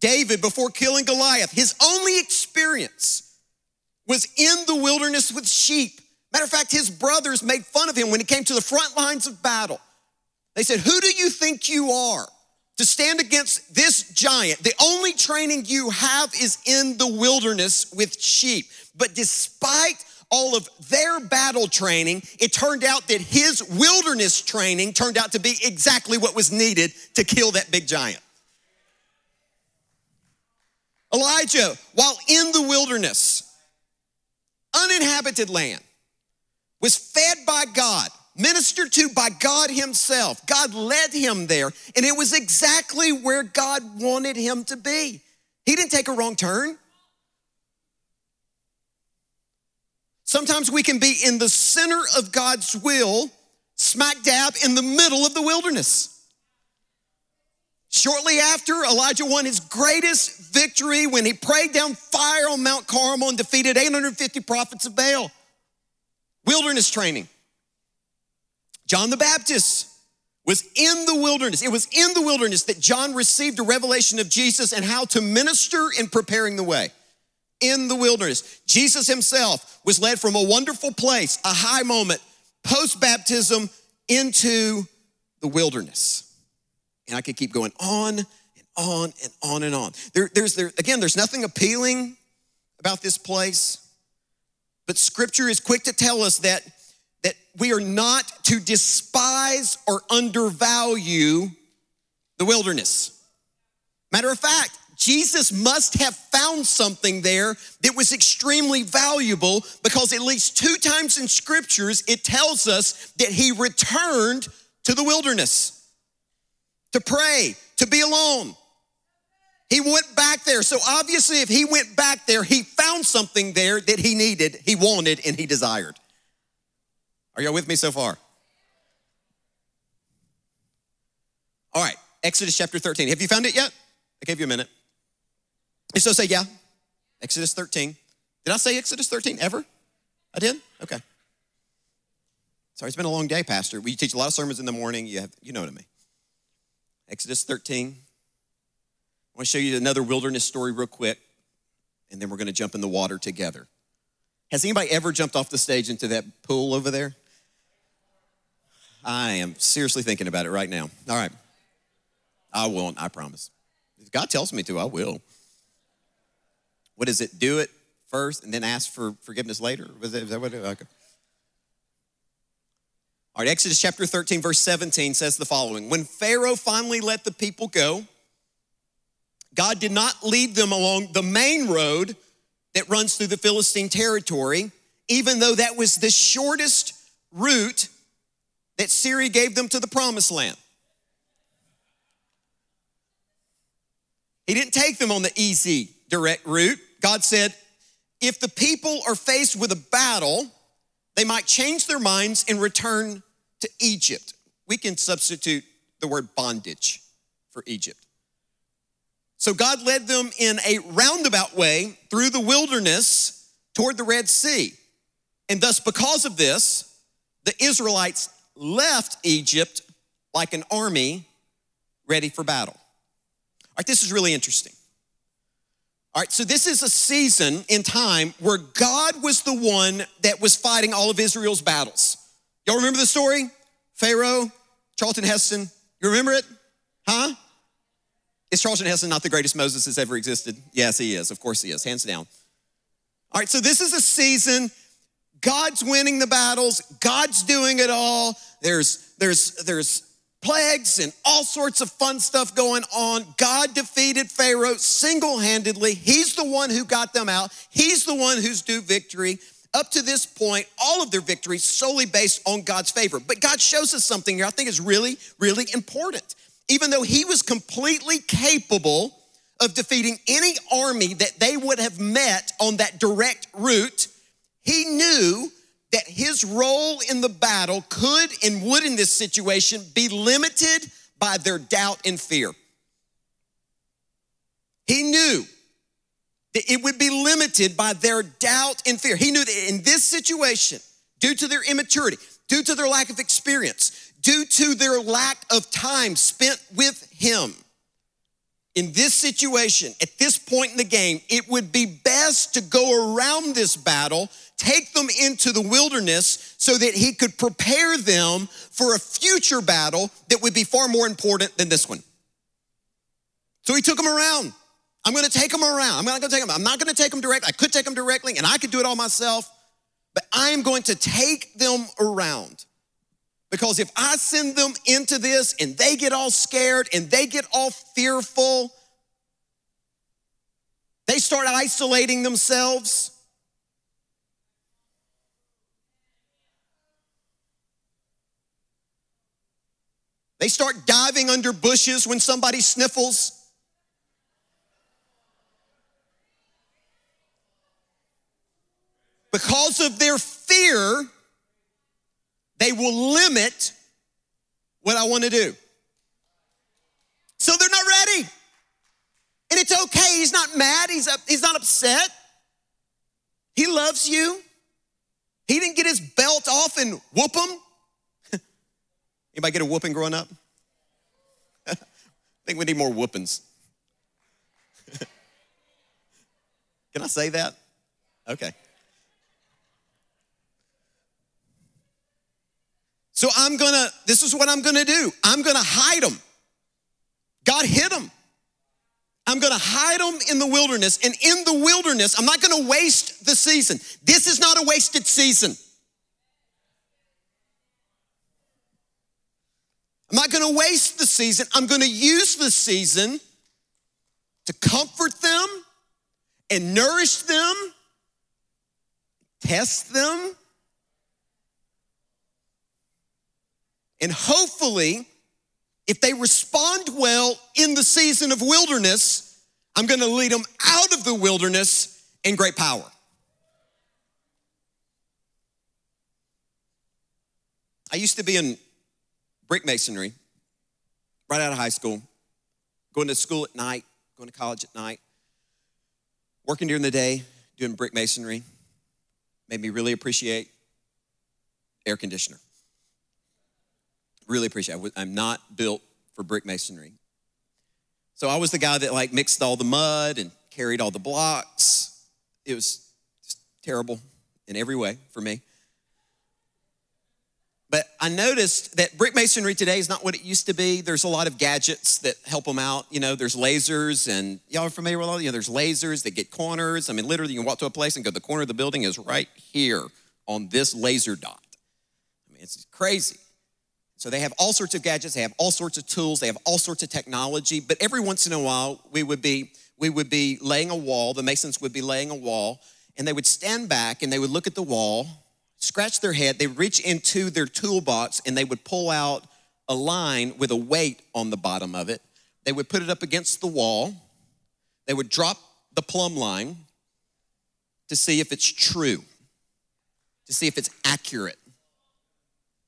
David, before killing Goliath, his only experience was in the wilderness with sheep. Matter of fact, his brothers made fun of him when he came to the front lines of battle. They said, "Who do you think you are to stand against this giant? The only training you have is in the wilderness with sheep." But despite all of their battle training, it turned out that his wilderness training turned out to be exactly what was needed to kill that big giant. Elijah, while in the wilderness, uninhabited land, was fed by God, ministered to by God himself. God led him there, and it was exactly where God wanted him to be. He didn't take a wrong turn. Sometimes we can be in the center of God's will, smack dab in the middle of the wilderness. Shortly after, Elijah won his greatest victory when he prayed down fire on Mount Carmel and defeated eight hundred fifty prophets of Baal. Wilderness training. John the Baptist was in the wilderness. It was in the wilderness that John received a revelation of Jesus and how to minister in preparing the way. In the wilderness. Jesus himself was led from a wonderful place, a high moment, post-baptism, into the wilderness. And I could keep going on and on and on and on. There, there's, there, again, there's nothing appealing about this place, but Scripture is quick to tell us that that we are not to despise or undervalue the wilderness. Matter of fact, Jesus must have found something there that was extremely valuable, because at least two times in Scriptures, it tells us that he returned to the wilderness to pray, to be alone. He went back there. So obviously, if he went back there, he found something there that he needed, he wanted, and he desired. Are y'all with me so far? All right, Exodus chapter thirteen. Have you found it yet? I gave you a minute. You still say, yeah, Exodus thirteen. Did I say Exodus thirteen ever? I did? Okay. Sorry, it's been a long day, Pastor. We teach a lot of sermons in the morning. You have, you know what I mean. Exodus thirteen. I want to show you another wilderness story real quick, and then we're going to jump in the water together. Has anybody ever jumped off the stage into that pool over there? I am seriously thinking about it right now. All right. I won't, I promise. If God tells me to, I will. What is it? Do it first and then ask for forgiveness later? Was that, is that what it was? Okay. All right, Exodus chapter thirteen, verse seventeen says the following. When Pharaoh finally let the people go, God did not lead them along the main road that runs through the Philistine territory, even though that was the shortest route that Siri gave them to the promised land. He didn't take them on the easy, direct route. God said, if the people are faced with a battle, they might change their minds and return to Egypt. We can substitute the word bondage for Egypt. So God led them in a roundabout way through the wilderness toward the Red Sea. And thus, because of this, the Israelites left Egypt like an army ready for battle. All right, this is really interesting. All right, so this is a season in time where God was the one that was fighting all of Israel's battles. Y'all remember the story? Pharaoh, Charlton Heston, you remember it? Huh? Is Charlton Heston not the greatest Moses that's ever existed? Yes, he is. Of course he is, hands down. All right, so this is a season, God's winning the battles, God's doing it all. There's, there's, there's, plagues and all sorts of fun stuff going on. God defeated Pharaoh single-handedly. He's the one who got them out. He's the one who's due victory. Up to this point, all of their victories solely based on God's favor. But God shows us something here I think is really, really important. Even though he was completely capable of defeating any army that they would have met on that direct route, he knew that his role in the battle could and would in this situation be limited by their doubt and fear. He knew that it would be limited by their doubt and fear. He knew that in this situation, due to their immaturity, due to their lack of experience, due to their lack of time spent with him, in this situation, at this point in the game, it would be best to go around this battle, take them into the wilderness so that he could prepare them for a future battle that would be far more important than this one. So he took them around. I'm gonna take them around. I'm not gonna take them. I'm not gonna take them direct. I could take them directly and I could do it all myself, but I am going to take them around. Because if I send them into this and they get all scared and they get all fearful, they start isolating themselves. They start diving under bushes when somebody sniffles. Because of their fear, they will limit what I want to do. So they're not ready. And it's okay, he's not mad, he's, up, he's not upset. He loves you. He didn't get his belt off and whoop him. Anybody get a whooping growing up? I think we need more whoopings. Can I say that? Okay. So I'm gonna, this is what I'm gonna do. I'm gonna hide them. God hid them. I'm gonna hide them in the wilderness. And in the wilderness, I'm not gonna waste the season. This is not a wasted season. I'm not gonna waste the season. I'm gonna use the season to comfort them and nourish them, test them, and hopefully, if they respond well in the season of wilderness, I'm gonna lead them out of the wilderness in great power. I used to be in brick masonry right out of high school, going to school at night, going to college at night, working during the day, doing brick masonry. Made me really appreciate air conditioner. Really appreciate it. I'm not built for brick masonry. So I was the guy that like mixed all the mud and carried all the blocks. It was just terrible in every way for me. But I noticed that brick masonry today is not what it used to be. There's a lot of gadgets that help them out. You know, there's lasers and y'all are familiar with all, you know, there's lasers that get corners. I mean, literally you can walk to a place and go, the corner of the building is right here on this laser dot. I mean, It's crazy. So they have all sorts of gadgets, they have all sorts of tools, they have all sorts of technology, but every once in a while we would be we would be laying a wall, the masons would be laying a wall, and they would stand back and they would look at the wall, scratch their head, they reach into their toolbox and they would pull out a line with a weight on the bottom of it. They would put it up against the wall, they would drop the plumb line to see if it's true, to see if it's accurate.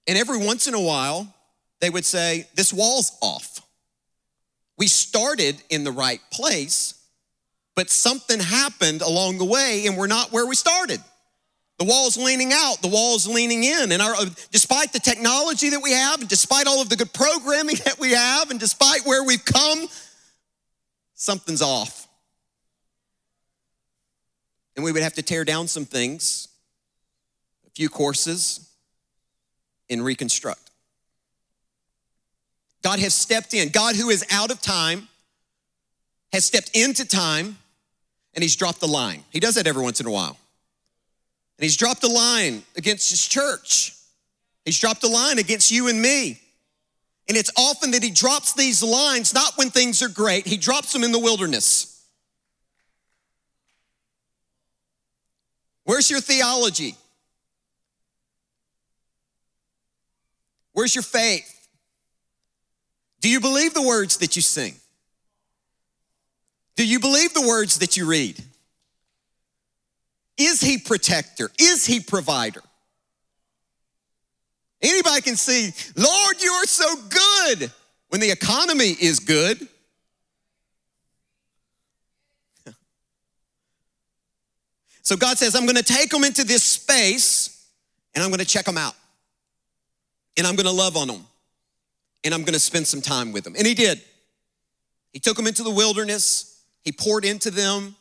And every once in a while, they would say, this wall's off. We started in the right place, but something happened along the way and we're not where we started. The wall's leaning out, the wall's leaning in. And our, despite the technology that we have, and despite all of the good programming that we have, and despite where we've come, something's off. And we would have to tear down some things, a few courses, and reconstruct. God has stepped in. God, who is out of time, has stepped into time, and he's dropped the line. He does that every once in a while. And he's dropped the line against his church. He's dropped the line against you and me. And it's often that he drops these lines, not when things are great. He drops them in the wilderness. Where's your theology? Where's your faith? Do you believe the words that you sing? Do you believe the words that you read? Is he protector? Is he provider? Anybody can see, Lord, you are so good when the economy is good. So God says, I'm going to take them into this space and I'm going to check them out. And I'm going to love on them. And I'm going to spend some time with them. And he did. He took them into the wilderness. He poured into them.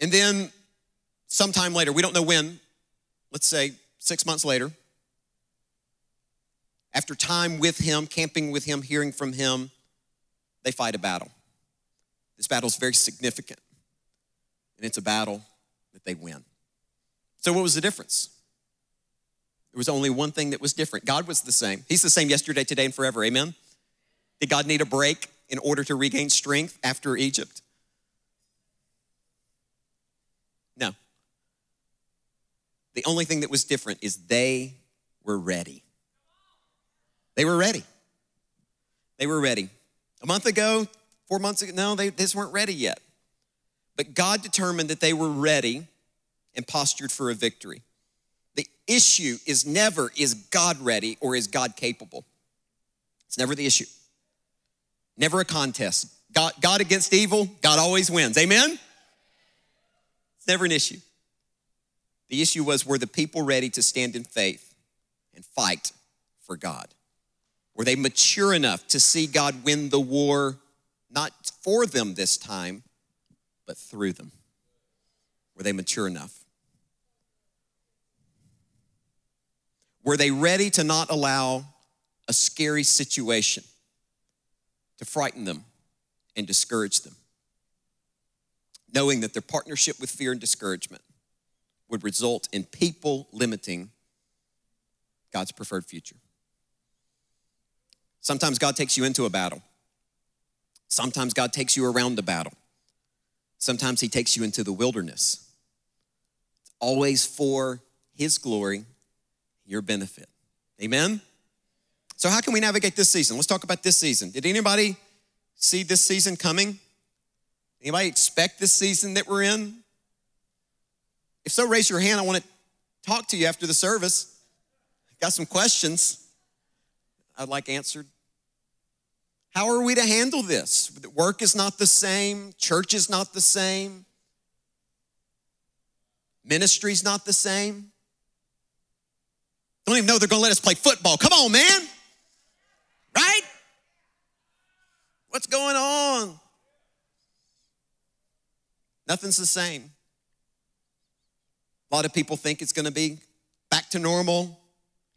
And then sometime later, we don't know when, let's say six months later, after time with him, camping with him, hearing from him, they fight a battle. This battle is very significant. And it's a battle that they win. So what was the difference? There was only one thing that was different. God was the same. He's the same yesterday, today, and forever. Amen? Did God need a break in order to regain strength after Egypt? No. The only thing that was different is they were ready. They were ready. They were ready. A month ago, four months ago, no, they just weren't ready yet. But God determined that they were ready and postured for a victory. The issue is never, is God ready or is God capable? It's never the issue. Never a contest. God, God against evil, God always wins. Amen? It's never an issue. The issue was, were the people ready to stand in faith and fight for God? Were they mature enough to see God win the war, not for them this time, but through them? Were they mature enough? Were they ready to not allow a scary situation to frighten them and discourage them, knowing that their partnership with fear and discouragement would result in people limiting God's preferred future? Sometimes God takes you into a battle. Sometimes God takes you around the battle. Sometimes he takes you into the wilderness. It's always for his glory, your benefit. Amen? So how can we navigate this season? Let's talk about this season. Did anybody see this season coming? Anybody expect this season that we're in? If so, raise your hand. I want to talk to you after the service. Got some questions I'd like answered. How are we to handle this? Work is not the same. Church is not the same. Ministry's not the same. Don't even know they're going to let us play football. Come on, man. Right? What's going on? Nothing's the same. A lot of people think it's going to be back to normal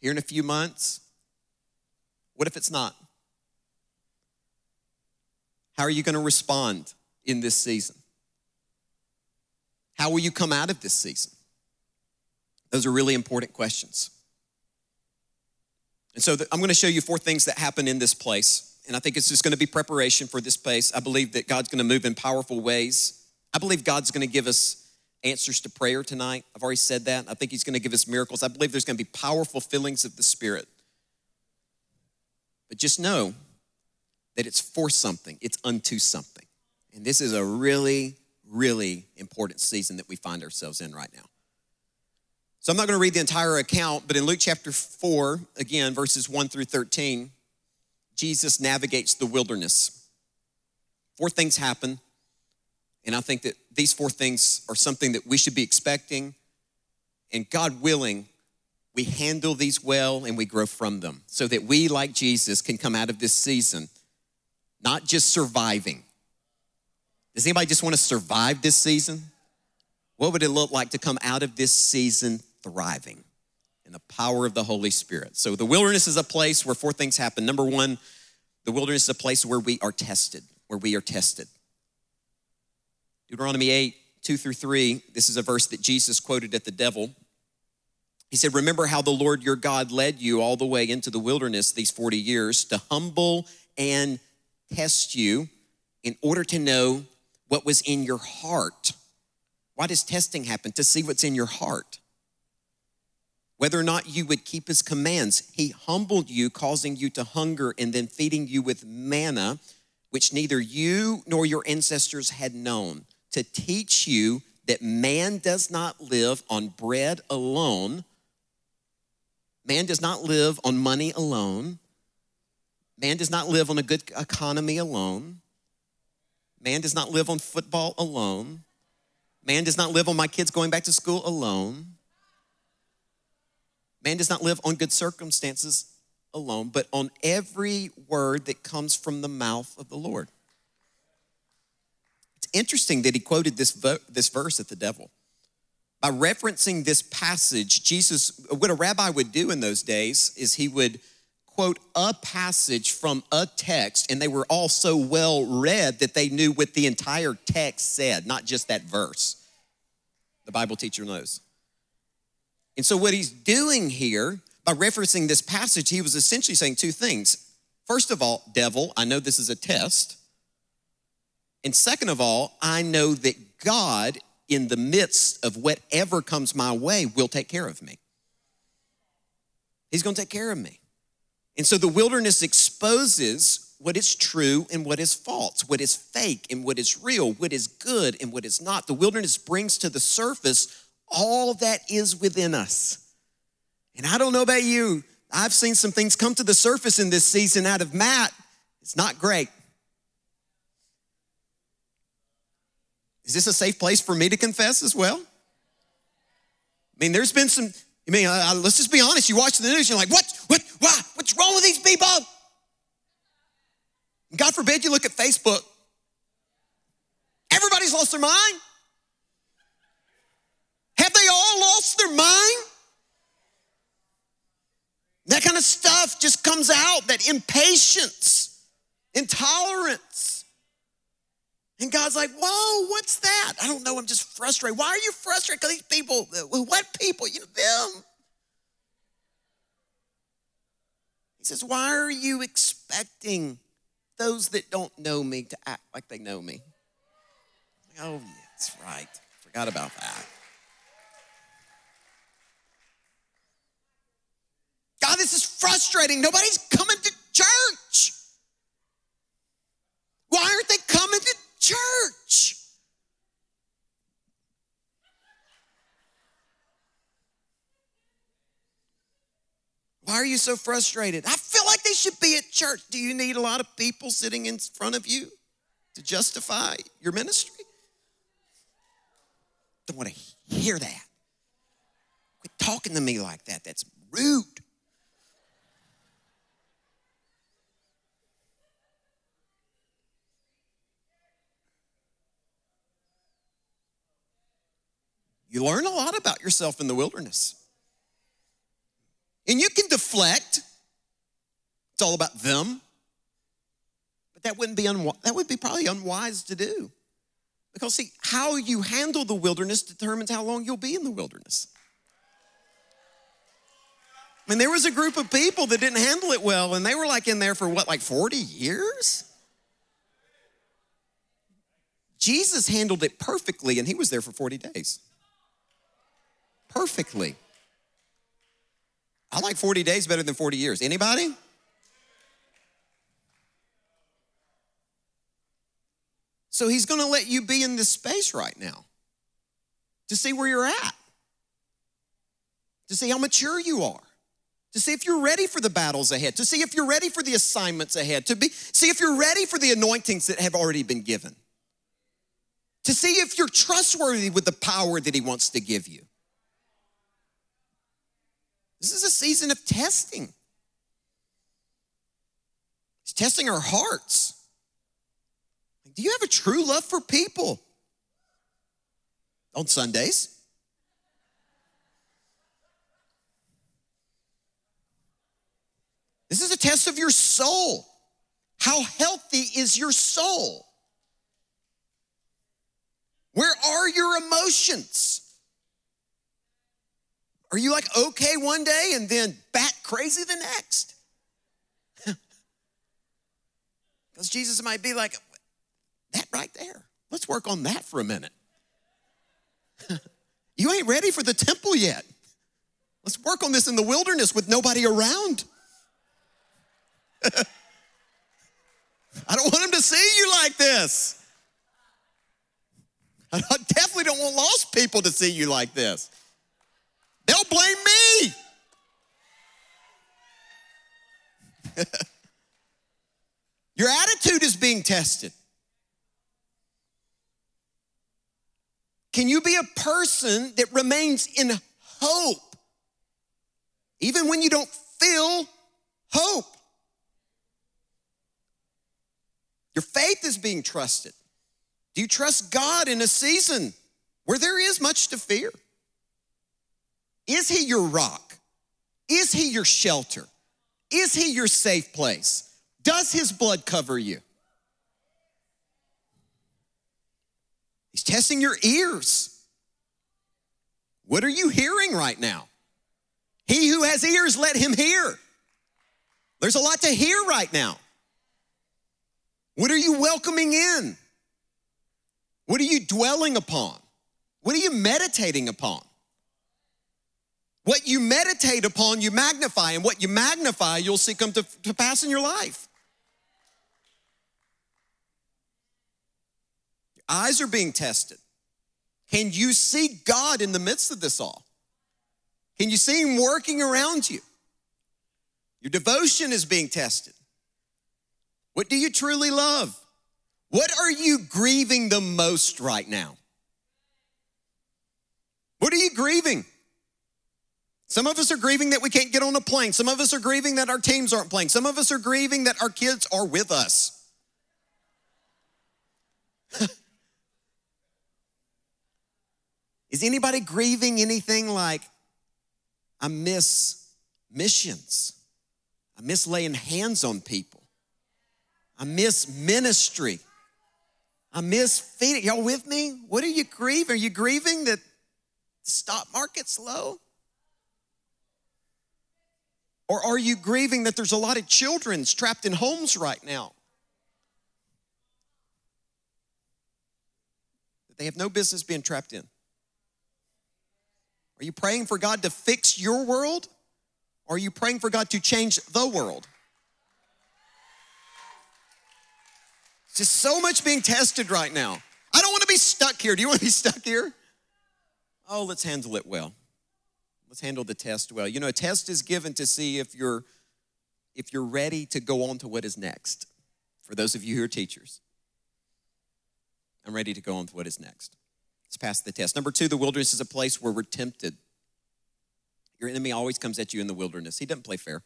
here in a few months. What if it's not? How are you going to respond in this season? How will you come out of this season? Those are really important questions. And so the, I'm going to show you four things that happen in this place. And I think it's just going to be preparation for this place. I believe that God's going to move in powerful ways. I believe God's going to give us answers to prayer tonight. I've already said that. I think he's going to give us miracles. I believe there's going to be powerful fillings of the Spirit. But just know that it's for something. It's unto something. And this is a really, really important season that we find ourselves in right now. So I'm not going to read the entire account, but in Luke chapter four, again, verses one through thirteen, Jesus navigates the wilderness. Four things happen. And I think that these four things are something that we should be expecting. And God willing, we handle these well and we grow from them so that we, like Jesus, can come out of this season, not just surviving. Does anybody just want to survive this season? What would it look like to come out of this season thriving in the power of the Holy Spirit? So the wilderness is a place where four things happen. Number one, the wilderness is a place where we are tested, where we are tested. Deuteronomy eight, two through three, this is a verse that Jesus quoted at the devil. He said, remember how the Lord your God led you all the way into the wilderness these forty years to humble and test you in order to know what was in your heart. Why does testing happen? To see what's in your heart. Whether or not you would keep his commands. He humbled you, causing you to hunger and then feeding you with manna, which neither you nor your ancestors had known, to teach you that man does not live on bread alone. Man does not live on money alone. Man does not live on a good economy alone. Man does not live on football alone. Man does not live on my kids going back to school alone. Man does not live on good circumstances alone, but on every word that comes from the mouth of the Lord. It's interesting that he quoted this, vo- this verse at the devil. By referencing this passage, Jesus, what a rabbi would do in those days is he would quote a passage from a text, and they were all so well read that they knew what the entire text said, not just that verse. The Bible teacher knows. And so what he's doing here, by referencing this passage, he was essentially saying two things. First of all, devil, I know this is a test. And second of all, I know that God, in the midst of whatever comes my way, will take care of me. He's going to take care of me. And so the wilderness exposes what is true and what is false, what is fake and what is real, what is good and what is not. The wilderness brings to the surface all that is within us. And I don't know about you, I've seen some things come to the surface in this season out of Matt. It's not great. Is this a safe place for me to confess as well? I mean, there's been some, I mean, I, I, let's just be honest. You watch the news, you're like, what, what, why, what's wrong with these people? And God forbid you look at Facebook. Everybody's lost their mind. Have they all lost their mind? That kind of stuff just comes out, that impatience, intolerance. And God's like, whoa, what's that? I don't know, I'm just frustrated. Why are you frustrated? Because these people, what people? You know, them. He says, why are you expecting those that don't know me to act like they know me? Like, oh, yeah, that's right. Forgot about that. God, this is frustrating. Nobody's coming to church. Why aren't they coming to church? Why are you so frustrated? I feel like they should be at church. Do you need a lot of people sitting in front of you to justify your ministry? Don't want to hear that. Quit talking to me like that. That's rude. You learn a lot about yourself in the wilderness. And you can deflect. It's all about them. But that wouldn't be unwi- that would be probably unwise to do. Because see, how you handle the wilderness determines how long you'll be in the wilderness. I mean, there was a group of people that didn't handle it well, and they were like in there for what, like forty years? Jesus handled it perfectly, and he was there for forty days. Perfectly. I like forty days better than forty years. Anybody? So he's going to let you be in this space right now to see where you're at, to see how mature you are, to see if you're ready for the battles ahead, to see if you're ready for the assignments ahead, to be, see if you're ready for the anointings that have already been given, to see if you're trustworthy with the power that he wants to give you. This is a season of testing. He's testing our hearts. Do you have a true love for people? On Sundays. This is a test of your soul. How healthy is your soul? Where are your emotions? Are you like okay one day and then bat crazy the next? Because Jesus might be like, that right there, let's work on that for a minute. You ain't ready for the temple yet. Let's work on this in the wilderness with nobody around. I don't want him to see you like this. I definitely don't want lost people to see you like this. They'll blame me. Your attitude is being tested. Can you be a person that remains in hope, even when you don't feel hope? Your faith is being trusted. Do you trust God in a season where there is much to fear? Is he your rock? Is he your shelter? Is he your safe place? Does his blood cover you? He's testing your ears. What are you hearing right now? He who has ears, let him hear. There's a lot to hear right now. What are you welcoming in? What are you dwelling upon? What are you meditating upon? What you meditate upon, you magnify, and what you magnify, you'll see come to, to pass in your life. Your eyes are being tested. Can you see God in the midst of this all? Can you see him working around you? Your devotion is being tested. What do you truly love? What are you grieving the most right now? What are you grieving? Some of us are grieving that we can't get on a plane. Some of us are grieving that our teams aren't playing. Some of us are grieving that our kids are with us. Is anybody grieving anything like, I miss missions. I miss laying hands on people. I miss ministry. I miss feeding. Y'all with me? What are you grieving? Are you grieving that the stock market's low? Or are you grieving that there's a lot of children trapped in homes right now? That they have no business being trapped in? Are you praying for God to fix your world? Or are you praying for God to change the world? It's just so much being tested right now. I don't want to be stuck here. Do you want to be stuck here? Oh, let's handle it well. Let's handle the test well. You know, a test is given to see if you're if you're ready to go on to what is next. For those of you who are teachers, I'm ready to go on to what is next. Let's pass the test. Number two, the wilderness is a place where we're tempted. Your enemy always comes at you in the wilderness. He doesn't play fair.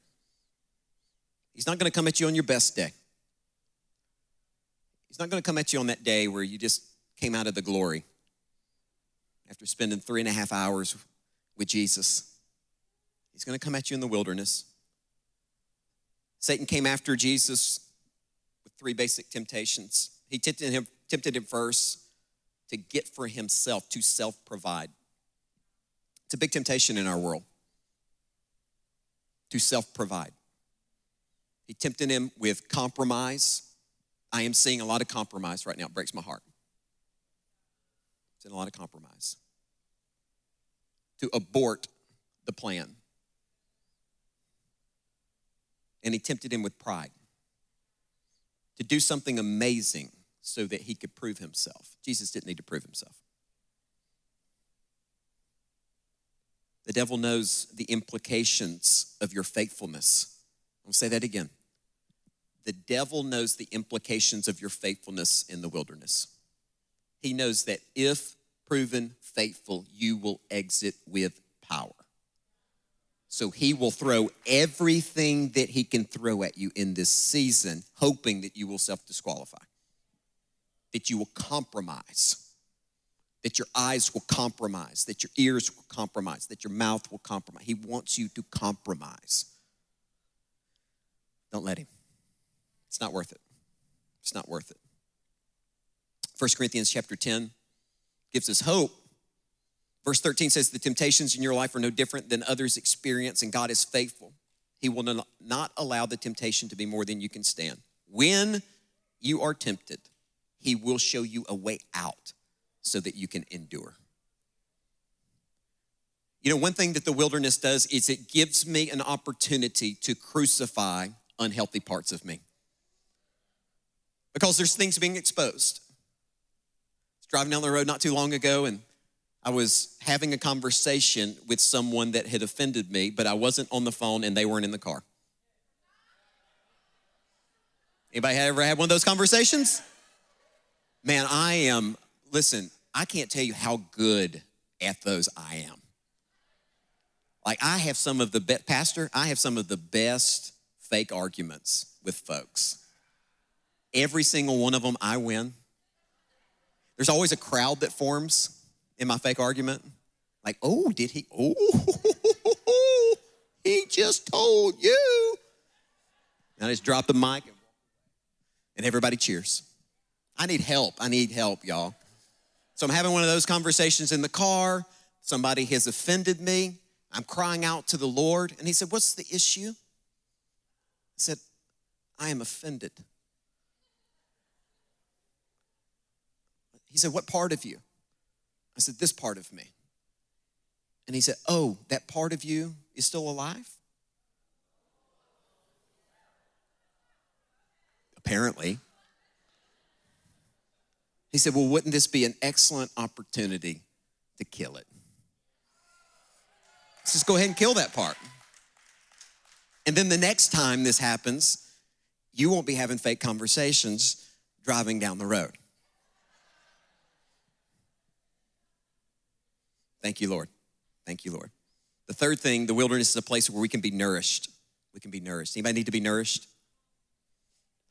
He's not going to come at you on your best day. He's not going to come at you on that day where you just came out of the glory after spending three and a half hours with Jesus. He's going to come at you in the wilderness. Satan came after Jesus with three basic temptations. He tempted him, tempted him first to get for himself, to self-provide. It's a big temptation in our world. to self-provide. He tempted him with compromise. I am seeing a lot of compromise right now. It breaks my heart. It's in a lot of compromise. To abort the plan. And he tempted him with pride. To do something amazing so that he could prove himself. Jesus didn't need to prove himself. The devil knows the implications of your faithfulness. I'll say that again. The devil knows the implications of your faithfulness in the wilderness. He knows that if proven faithful, you will exit with power. So he will throw everything that he can throw at you in this season, hoping that you will self-disqualify, that you will compromise, that your eyes will compromise, that your ears will compromise, that your mouth will compromise. He wants you to compromise. Don't let him. It's not worth it. It's not worth it. First Corinthians chapter ten gives us hope. Verse thirteen says, the temptations in your life are no different than others experience, and God is faithful. He will not allow the temptation to be more than you can stand. When you are tempted, he will show you a way out so that you can endure. You know, one thing that the wilderness does is it gives me an opportunity to crucify unhealthy parts of me. Because there's things being exposed. I was driving down the road not too long ago, and I was having a conversation with someone that had offended me, but I wasn't on the phone and they weren't in the car. Anybody ever had one of those conversations? Man, I am, listen, I can't tell you how good at those I am. Like I have some of the best, Pastor, I have some of the best fake arguments with folks. Every single one of them, I win. There's always a crowd that forms in my fake argument. Like, oh, did he? Oh, he just told you. And I just drop the mic and everybody cheers. I need help. I need help, y'all. So I'm having one of those conversations in the car. Somebody has offended me. I'm crying out to the Lord. And he said, what's the issue? I said, I am offended. He said, what part of you? I said, this part of me. And he said, oh, that part of you is still alive? Apparently. He said, well, wouldn't this be an excellent opportunity to kill it? Let's just go ahead and kill that part. And then the next time this happens, you won't be having fake conversations driving down the road. Thank you, Lord. Thank you, Lord. The third thing, the wilderness is a place where we can be nourished. We can be nourished. Anybody need to be nourished?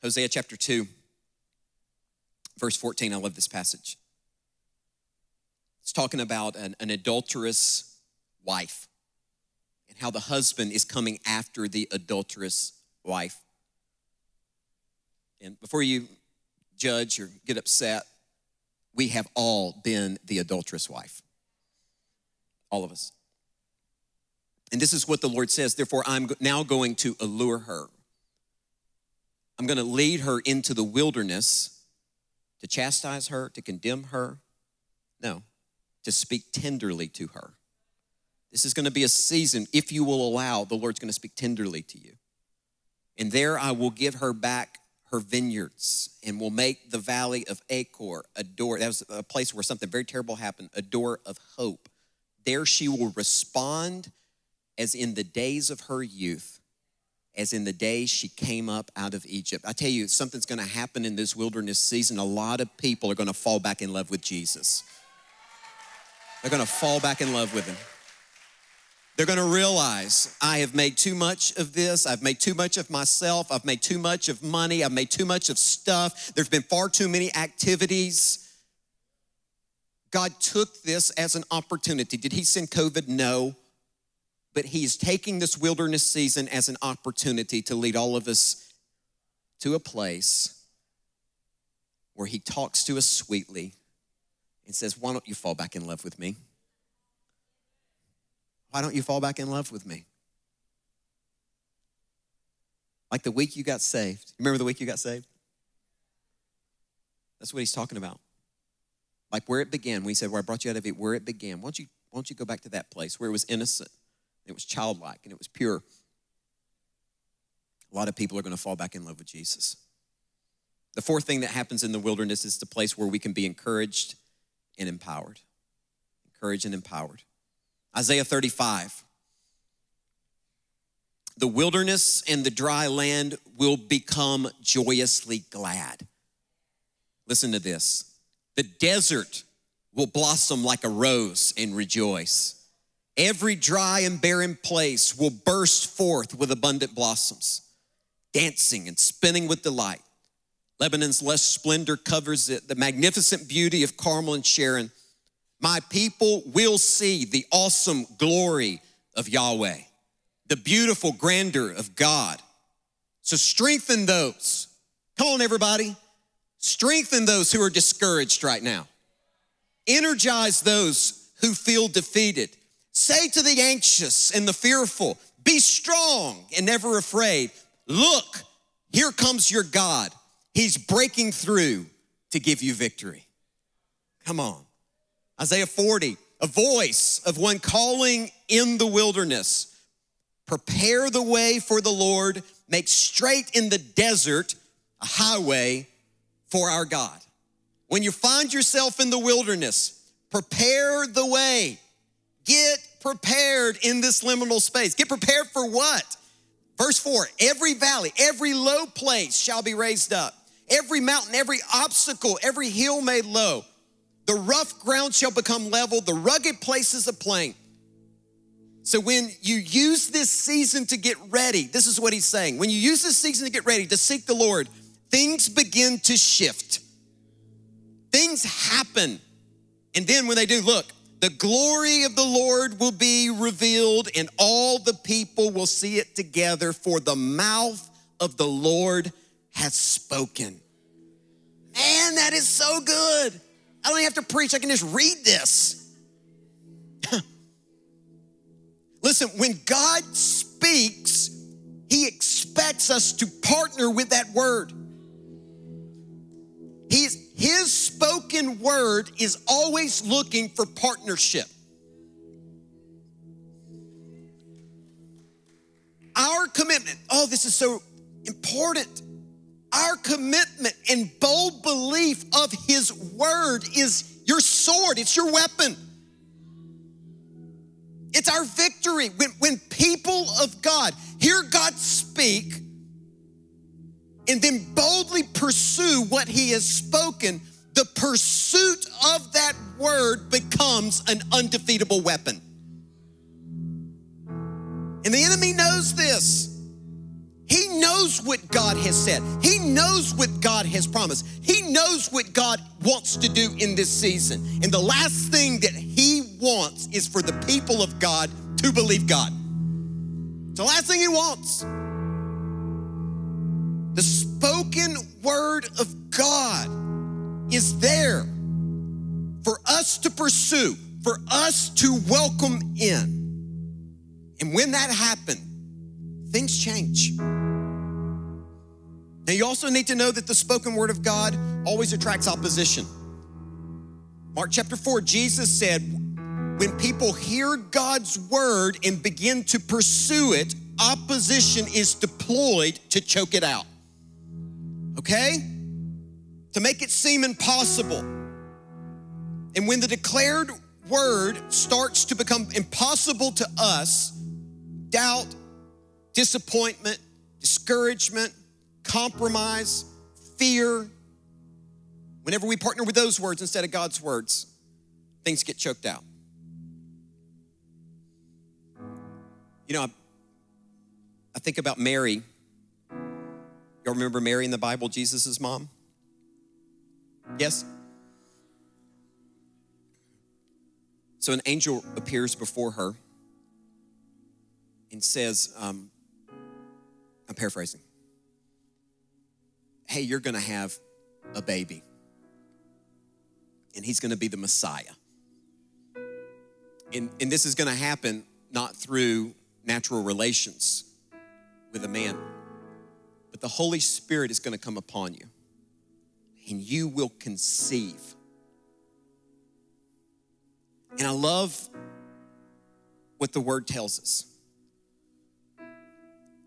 Hosea chapter two, verse fourteen. I love this passage. It's talking about an, an adulterous wife and how the husband is coming after the adulterous wife. And before you judge or get upset, we have all been the adulterous wife. All of us. And this is what the Lord says, therefore I'm now going to allure her. I'm going to lead her into the wilderness to chastise her, to condemn her. No, to speak tenderly to her. This is going to be a season, if you will allow, the Lord's going to speak tenderly to you. And there I will give her back her vineyards and will make the valley of Achor a door. That was a place where something very terrible happened, a door of hope. There she will respond as in the days of her youth, as in the days she came up out of Egypt. I tell you, something's going to happen in this wilderness season. A lot of people are going to fall back in love with Jesus. They're going to fall back in love with him. They're going to realize, I have made too much of this. I've made too much of myself. I've made too much of money. I've made too much of stuff. There's been far too many activities. God took this as an opportunity. Did he send COVID? No. But he's taking this wilderness season as an opportunity to lead all of us to a place where he talks to us sweetly and says, why don't you fall back in love with me? Why don't you fall back in love with me? Like the week you got saved. Remember the week you got saved? That's what he's talking about. Like where it began. We said, well, I brought you out of it, where it began. Why don't you, why don't you go back to that place where it was innocent, it was childlike, and it was pure. A lot of people are going to fall back in love with Jesus. The fourth thing that happens in the wilderness is the place where we can be encouraged and empowered. Encouraged and empowered. Isaiah thirty-five. The wilderness and the dry land will become joyously glad. Listen to this. The desert will blossom like a rose and rejoice. Every dry and barren place will burst forth with abundant blossoms, dancing and spinning with delight. Lebanon's lush splendor covers it, the magnificent beauty of Carmel and Sharon. My people will see the awesome glory of Yahweh, the beautiful grandeur of God. So strengthen those. Come on, everybody. Strengthen those who are discouraged right now. Energize those who feel defeated. Say to the anxious and the fearful, be strong and never afraid. Look, here comes your God. He's breaking through to give you victory. Come on. Isaiah forty, a voice of one calling in the wilderness. Prepare the way for the Lord, make straight in the desert a highway for our God. When you find yourself in the wilderness, prepare the way. Get prepared in this liminal space. Get prepared for what? Verse four, every valley, every low place shall be raised up. Every mountain, every obstacle, every hill made low. The rough ground shall become level, the rugged places a plain. So when you use this season to get ready, this is what he's saying. When you use this season to get ready, to seek the Lord, things begin to shift. Things happen. And then when they do, look, the glory of the Lord will be revealed and all the people will see it together, for the mouth of the Lord has spoken. Man, that is so good. I don't even have to preach. I can just read this. Listen, when God speaks, he expects us to partner with that word. He's, his spoken word is always looking for partnership. Our commitment, oh, this is so important. Our commitment and bold belief of his word is your sword, it's your weapon. It's our victory. When, when people of God hear God speak and then boldly pursue what he has spoken, the pursuit of that word becomes an undefeatable weapon. And the enemy knows this. He knows what God has said. He knows what God has promised. He knows what God wants to do in this season. And the last thing that he wants is for the people of God to believe God. It's the last thing he wants. The spoken word of God is there for us to pursue, for us to welcome in. And when that happened, things change. Now you also need to know that the spoken word of God always attracts opposition. Mark chapter four, Jesus said, when people hear God's word and begin to pursue it, opposition is deployed to choke it out, okay? To make it seem impossible. And when the declared word starts to become impossible to us, doubt, disappointment, discouragement, compromise, fear, whenever we partner with those words instead of God's words, things get choked out. You know, I, I think about Mary. Y'all remember Mary in the Bible, Jesus' mom? Yes? So an angel appears before her and says, um, I'm paraphrasing, hey, you're gonna have a baby and he's gonna be the Messiah. And, and this is gonna happen not through natural relations with a man, the Holy Spirit is going to come upon you, and you will conceive. And I love what the word tells us.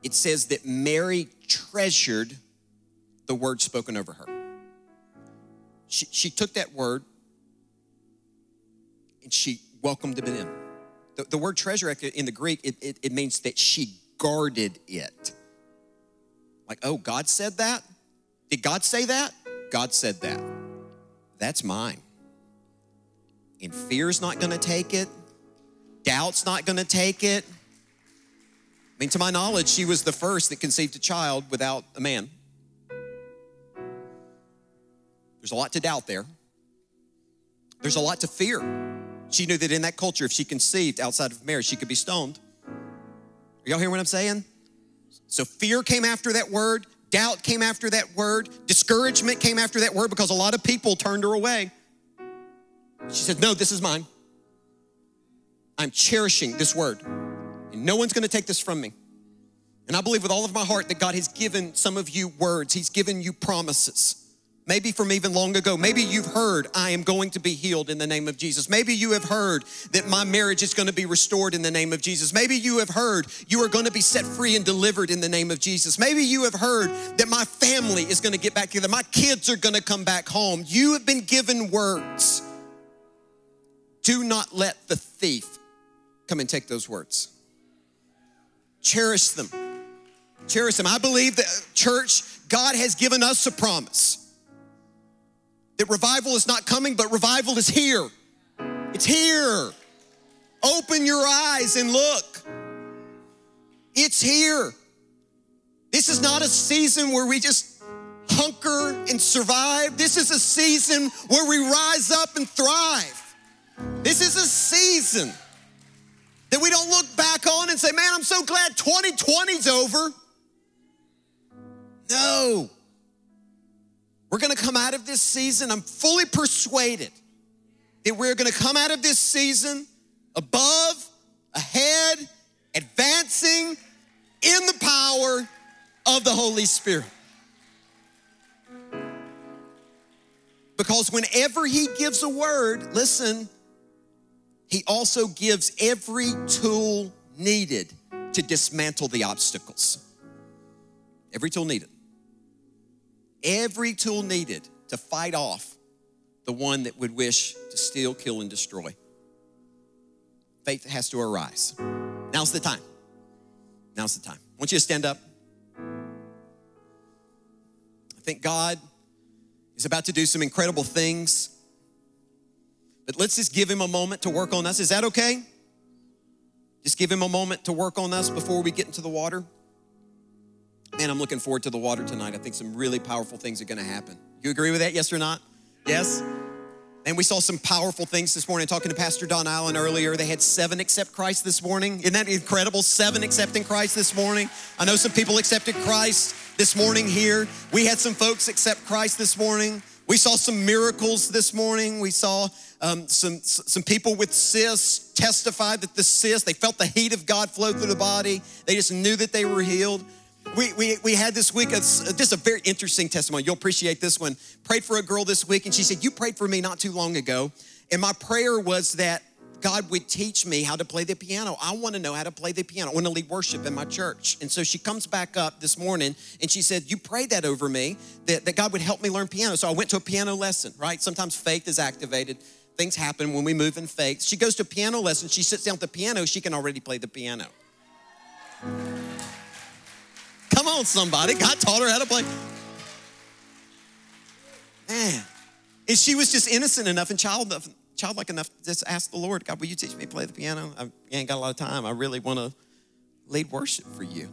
It says that Mary treasured the word spoken over her. She, she took that word and she welcomed it in. The, the word treasure in the Greek, it, it, it means that she guarded it. Like, oh, God said that? Did God say that? God said that. That's mine. And fear's not gonna take it. Doubt's not gonna take it. I mean, to my knowledge, she was the first that conceived a child without a man. There's a lot to doubt there. There's a lot to fear. She knew that in that culture, if she conceived outside of marriage, she could be stoned. Are y'all hearing what I'm saying? So fear came after that word. Doubt came after that word. Discouragement came after that word because a lot of people turned her away. She said, no, this is mine. I'm cherishing this word. And no one's gonna take this from me. And I believe with all of my heart that God has given some of you words. He's given you promises. Maybe from even long ago. Maybe you've heard, I am going to be healed in the name of Jesus. Maybe you have heard that my marriage is going to be restored in the name of Jesus. Maybe you have heard you are going to be set free and delivered in the name of Jesus. Maybe you have heard that my family is going to get back together. My kids are going to come back home. You have been given words. Do not let the thief come and take those words. Cherish them. Cherish them. I believe that, church, God has given us a promise. That revival is not coming, but revival is here. It's here. Open your eyes and look. It's here. This is not a season where we just hunker and survive. This is a season where we rise up and thrive. This is a season that we don't look back on and say, man, I'm so glad twenty twenty's over. No. We're gonna come out of this season, I'm fully persuaded that we're gonna come out of this season above, ahead, advancing in the power of the Holy Spirit. Because whenever he gives a word, listen, he also gives every tool needed to dismantle the obstacles. Every tool needed. Every tool needed to fight off the one that would wish to steal, kill, and destroy. Faith has to arise. Now's the time. Now's the time. I want you to stand up. I think God is about to do some incredible things, but let's just give him a moment to work on us. Is that okay? Just give him a moment to work on us before we get into the water. Man, I'm looking forward to the water tonight. I think some really powerful things are gonna happen. You agree with that, yes or not? Yes? And we saw some powerful things this morning. Talking to Pastor Don Allen earlier, they had seven accept Christ this morning. Isn't that incredible? Seven accepting Christ this morning. I know some people accepted Christ this morning here. We had some folks accept Christ this morning. We saw some miracles this morning. We saw um, some, some people with cysts testify that the cysts, they felt the heat of God flow through the body. They just knew that they were healed. We, we, we had this week, a, just a very interesting testimony. You'll appreciate this one. Prayed for a girl this week, and she said, you prayed for me not too long ago, and my prayer was that God would teach me how to play the piano. I want to know how to play the piano. I want to lead worship in my church. And so she comes back up this morning, and she said, you prayed that over me, that, that God would help me learn piano. So I went to a piano lesson, right? Sometimes faith is activated. Things happen when we move in faith. She goes to a piano lesson. She sits down at the piano. She can already play the piano. Come on, somebody. God taught her how to play. Man. And she was just innocent enough and child, childlike enough to just ask the Lord, God, will you teach me to play the piano? I ain't got a lot of time. I really want to lead worship for you.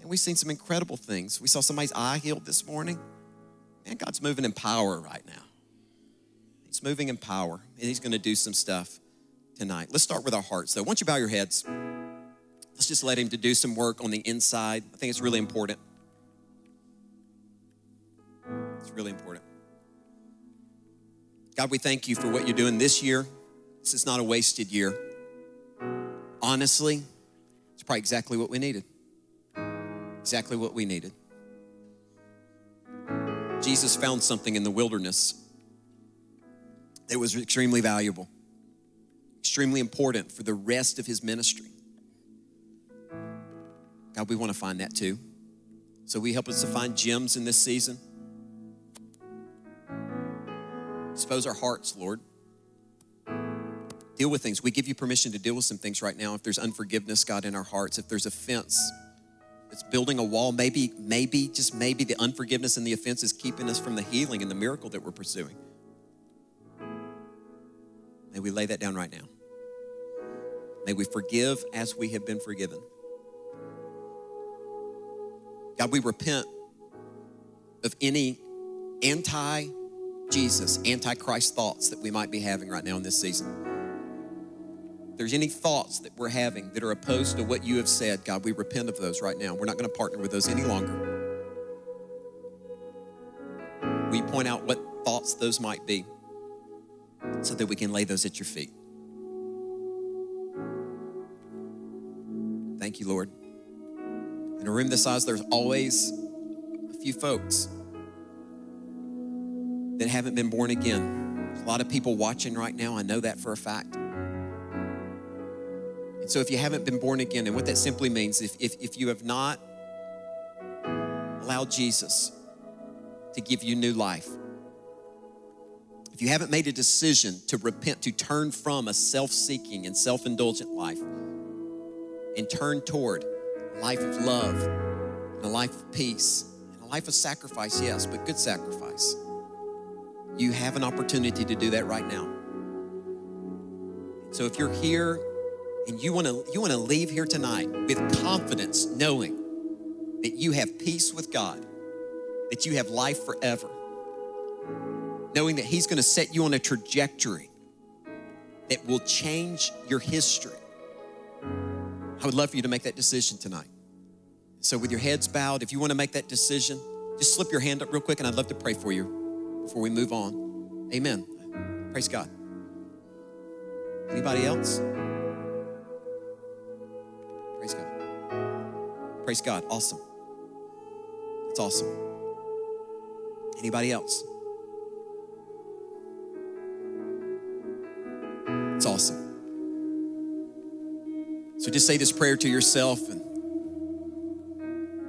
And we've seen some incredible things. We saw somebody's eye healed this morning. Man, God's moving in power right now. He's moving in power, and he's going to do some stuff tonight. Let's start with our hearts, though. Why don't you bow your heads? Let's just let him to do some work on the inside. I think it's really important. It's really important. God, we thank you for what you're doing this year. This is not a wasted year. Honestly, it's probably exactly what we needed. Exactly what we needed. Jesus found something in the wilderness that was extremely valuable, extremely important for the rest of his ministry. God, we want to find that too. So we help us to find gems in this season. Expose our hearts, Lord. Deal with things. We give you permission to deal with some things right now. If there's unforgiveness, God, in our hearts, if there's offense, it's building a wall. Maybe, maybe, just maybe the unforgiveness and the offense is keeping us from the healing and the miracle that we're pursuing. May we lay that down right now. May we forgive as we have been forgiven. God, we repent of any anti-Jesus, anti-Christ thoughts that we might be having right now in this season. If there's any thoughts that we're having that are opposed to what you have said, God, we repent of those right now. We're not going to partner with those any longer. Will you point out what thoughts those might be so that we can lay those at your feet? Thank you, Lord. In a room this size, there's always a few folks that haven't been born again. There's a lot of people watching right now. I know that for a fact. And so if you haven't been born again, and what that simply means, if, if, if you have not allowed Jesus to give you new life, if you haven't made a decision to repent, to turn from a self-seeking and self-indulgent life and turn toward a life of love and a life of peace and a life of sacrifice, yes, but good sacrifice, you have an opportunity to do that right now. So if you're here, and you want to you want to leave here tonight with confidence, knowing that you have peace with God, that you have life forever, knowing that he's going to set you on a trajectory that will change your history. I would love for you to make that decision tonight. So with your heads bowed, if you want to make that decision, just slip your hand up real quick, and I'd love to pray for you before we move on. Amen. Praise God. Anybody else? Praise God. Praise God. Awesome. That's awesome. Anybody else? It's awesome. So just say this prayer to yourself, and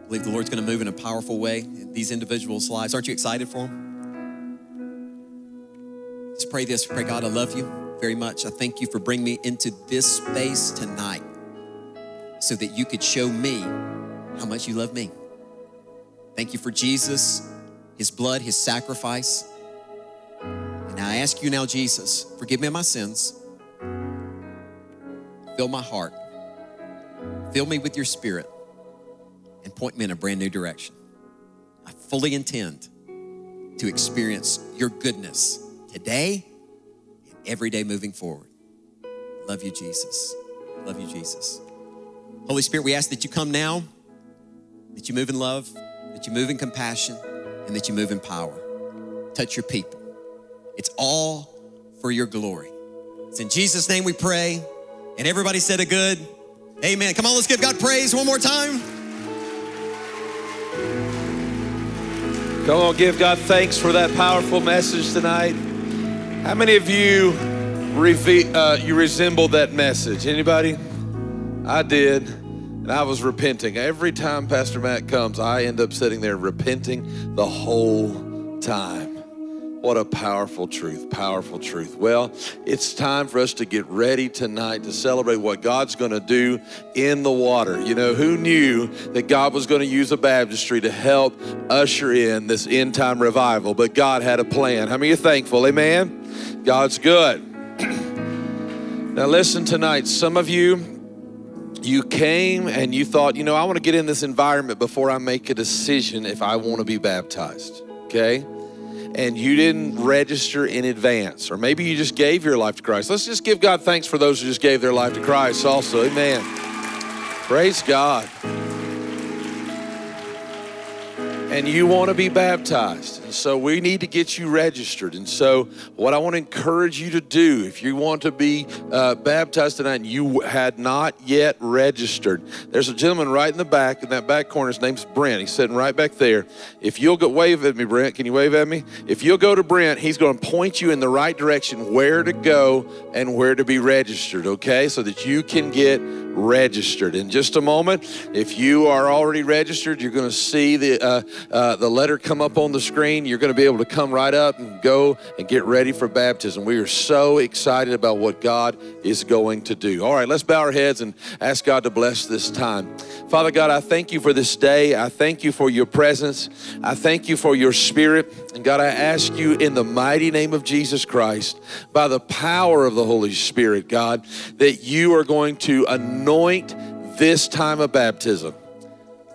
I believe the Lord's going to move in a powerful way in these individuals' lives. Aren't you excited for them? Just pray this. Pray, God, I love you very much. I thank you for bringing me into this space tonight, so that you could show me how much you love me. Thank you for Jesus, his blood, his sacrifice. And I ask you now, Jesus, forgive me of my sins. Fill my heart. Fill me with your spirit and point me in a brand new direction. I fully intend to experience your goodness today and every day moving forward. Love you, Jesus. Love you, Jesus. Holy Spirit, we ask that you come now, that you move in love, that you move in compassion, and that you move in power. Touch your people. It's all for your glory. It's in Jesus' name we pray, and everybody said a good amen. Come on, let's give God praise one more time. Come on, give God thanks for that powerful message tonight. How many of you, reve- uh, you resemble that message? Anybody? I did, and I was repenting. Every time Pastor Matt comes, I end up sitting there repenting the whole time. What a powerful truth, powerful truth. Well, it's time for us to get ready tonight to celebrate what God's going to do in the water. You know, who knew that God was going to use a baptistry to help usher in this end-time revival? But God had a plan. How many are thankful? Amen? God's good. Now listen tonight, some of you, you came and you thought, you know, I want to get in this environment before I make a decision if I want to be baptized, okay? And you didn't register in advance, or maybe you just gave your life to Christ. Let's just give God thanks for those who just gave their life to Christ also, amen. Praise God. And you want to be baptized. And so we need to get you registered. And so what I want to encourage you to do, if you want to be uh, baptized tonight and you had not yet registered, there's a gentleman right in the back, in that back corner. His name's Brent. He's sitting right back there. If you'll go, wave at me, Brent. Can you wave at me? If you'll go to Brent, he's going to point you in the right direction where to go and where to be registered, okay, so that you can get registered. In just a moment, if you are already registered, you're going to see the uh, uh, the letter come up on the screen. You're going to be able to come right up and go and get ready for baptism. We are so excited about what God is going to do. All right, let's bow our heads and ask God to bless this time. Father God, I thank you for this day. I thank you for your presence. I thank you for your spirit. And God, I ask you in the mighty name of Jesus Christ, by the power of the Holy Spirit, God, that you are going to anoint this time of baptism.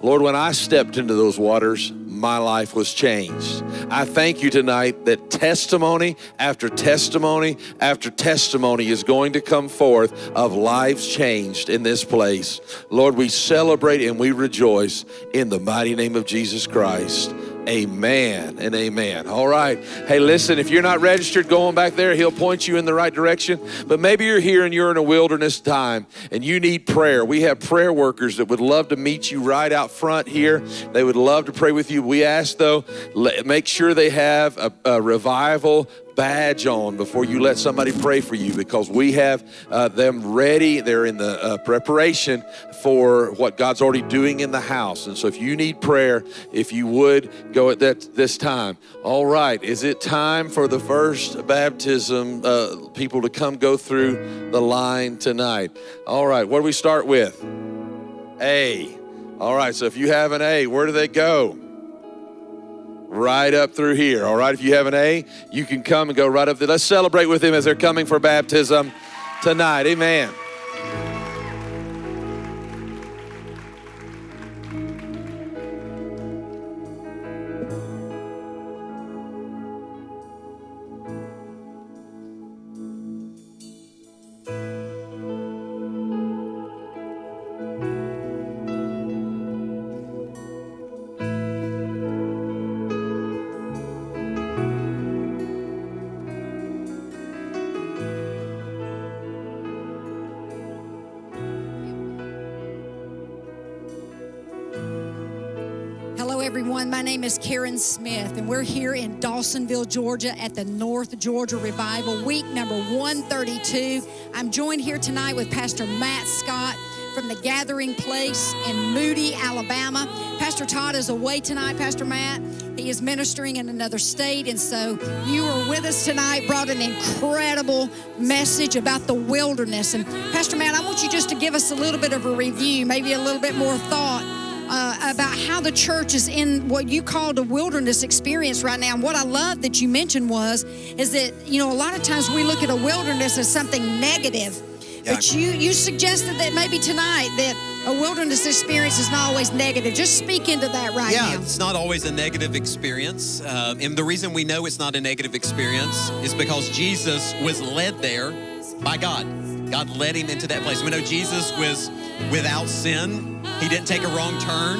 Lord, when I stepped into those waters, my life was changed. I thank you tonight that testimony after testimony after testimony is going to come forth of lives changed in this place. Lord, we celebrate and we rejoice in the mighty name of Jesus Christ. Amen and amen. All right. Hey, listen, if you're not registered, go on back there. He'll point you in the right direction. But maybe you're here and you're in a wilderness time and you need prayer. We have prayer workers that would love to meet you right out front here. They would love to pray with you. We ask, though, make sure they have a, a revival badge on before you let somebody pray for you, because we have uh, them ready. They're in the uh, preparation for what God's already doing in the house. And so if you need prayer, if you would, go at that this time. All right, is it time for the first baptism uh, people to come go through the line tonight? All right, what do we start with? A. All right, so if you have an A, where do they go? Right up through here, all right? If you have an A, you can come and go right up there. Let's celebrate with them as they're coming for baptism tonight. Amen. Karen Smith, and we're here in Dawsonville, Georgia at the North Georgia Revival, week number one thirty-two. I'm joined here tonight with Pastor Matt Scott from The Gathering Place in Moody, Alabama. Pastor Todd is away tonight, Pastor Matt. He is ministering in another state, and so you are with us tonight, brought an incredible message about the wilderness. And Pastor Matt, I want you just to give us a little bit of a review, maybe a little bit more thought Uh, about how the church is in what you call the wilderness experience right now. And what I love that you mentioned was, is that, you know, a lot of times we look at a wilderness as something negative. Yeah. But you, you suggested that maybe tonight that a wilderness experience is not always negative. Just speak into that right yeah, now. Yeah, it's not always a negative experience. Uh, and the reason we know it's not a negative experience is because Jesus was led there by God. God led him into that place. We know Jesus was without sin. He didn't take a wrong turn.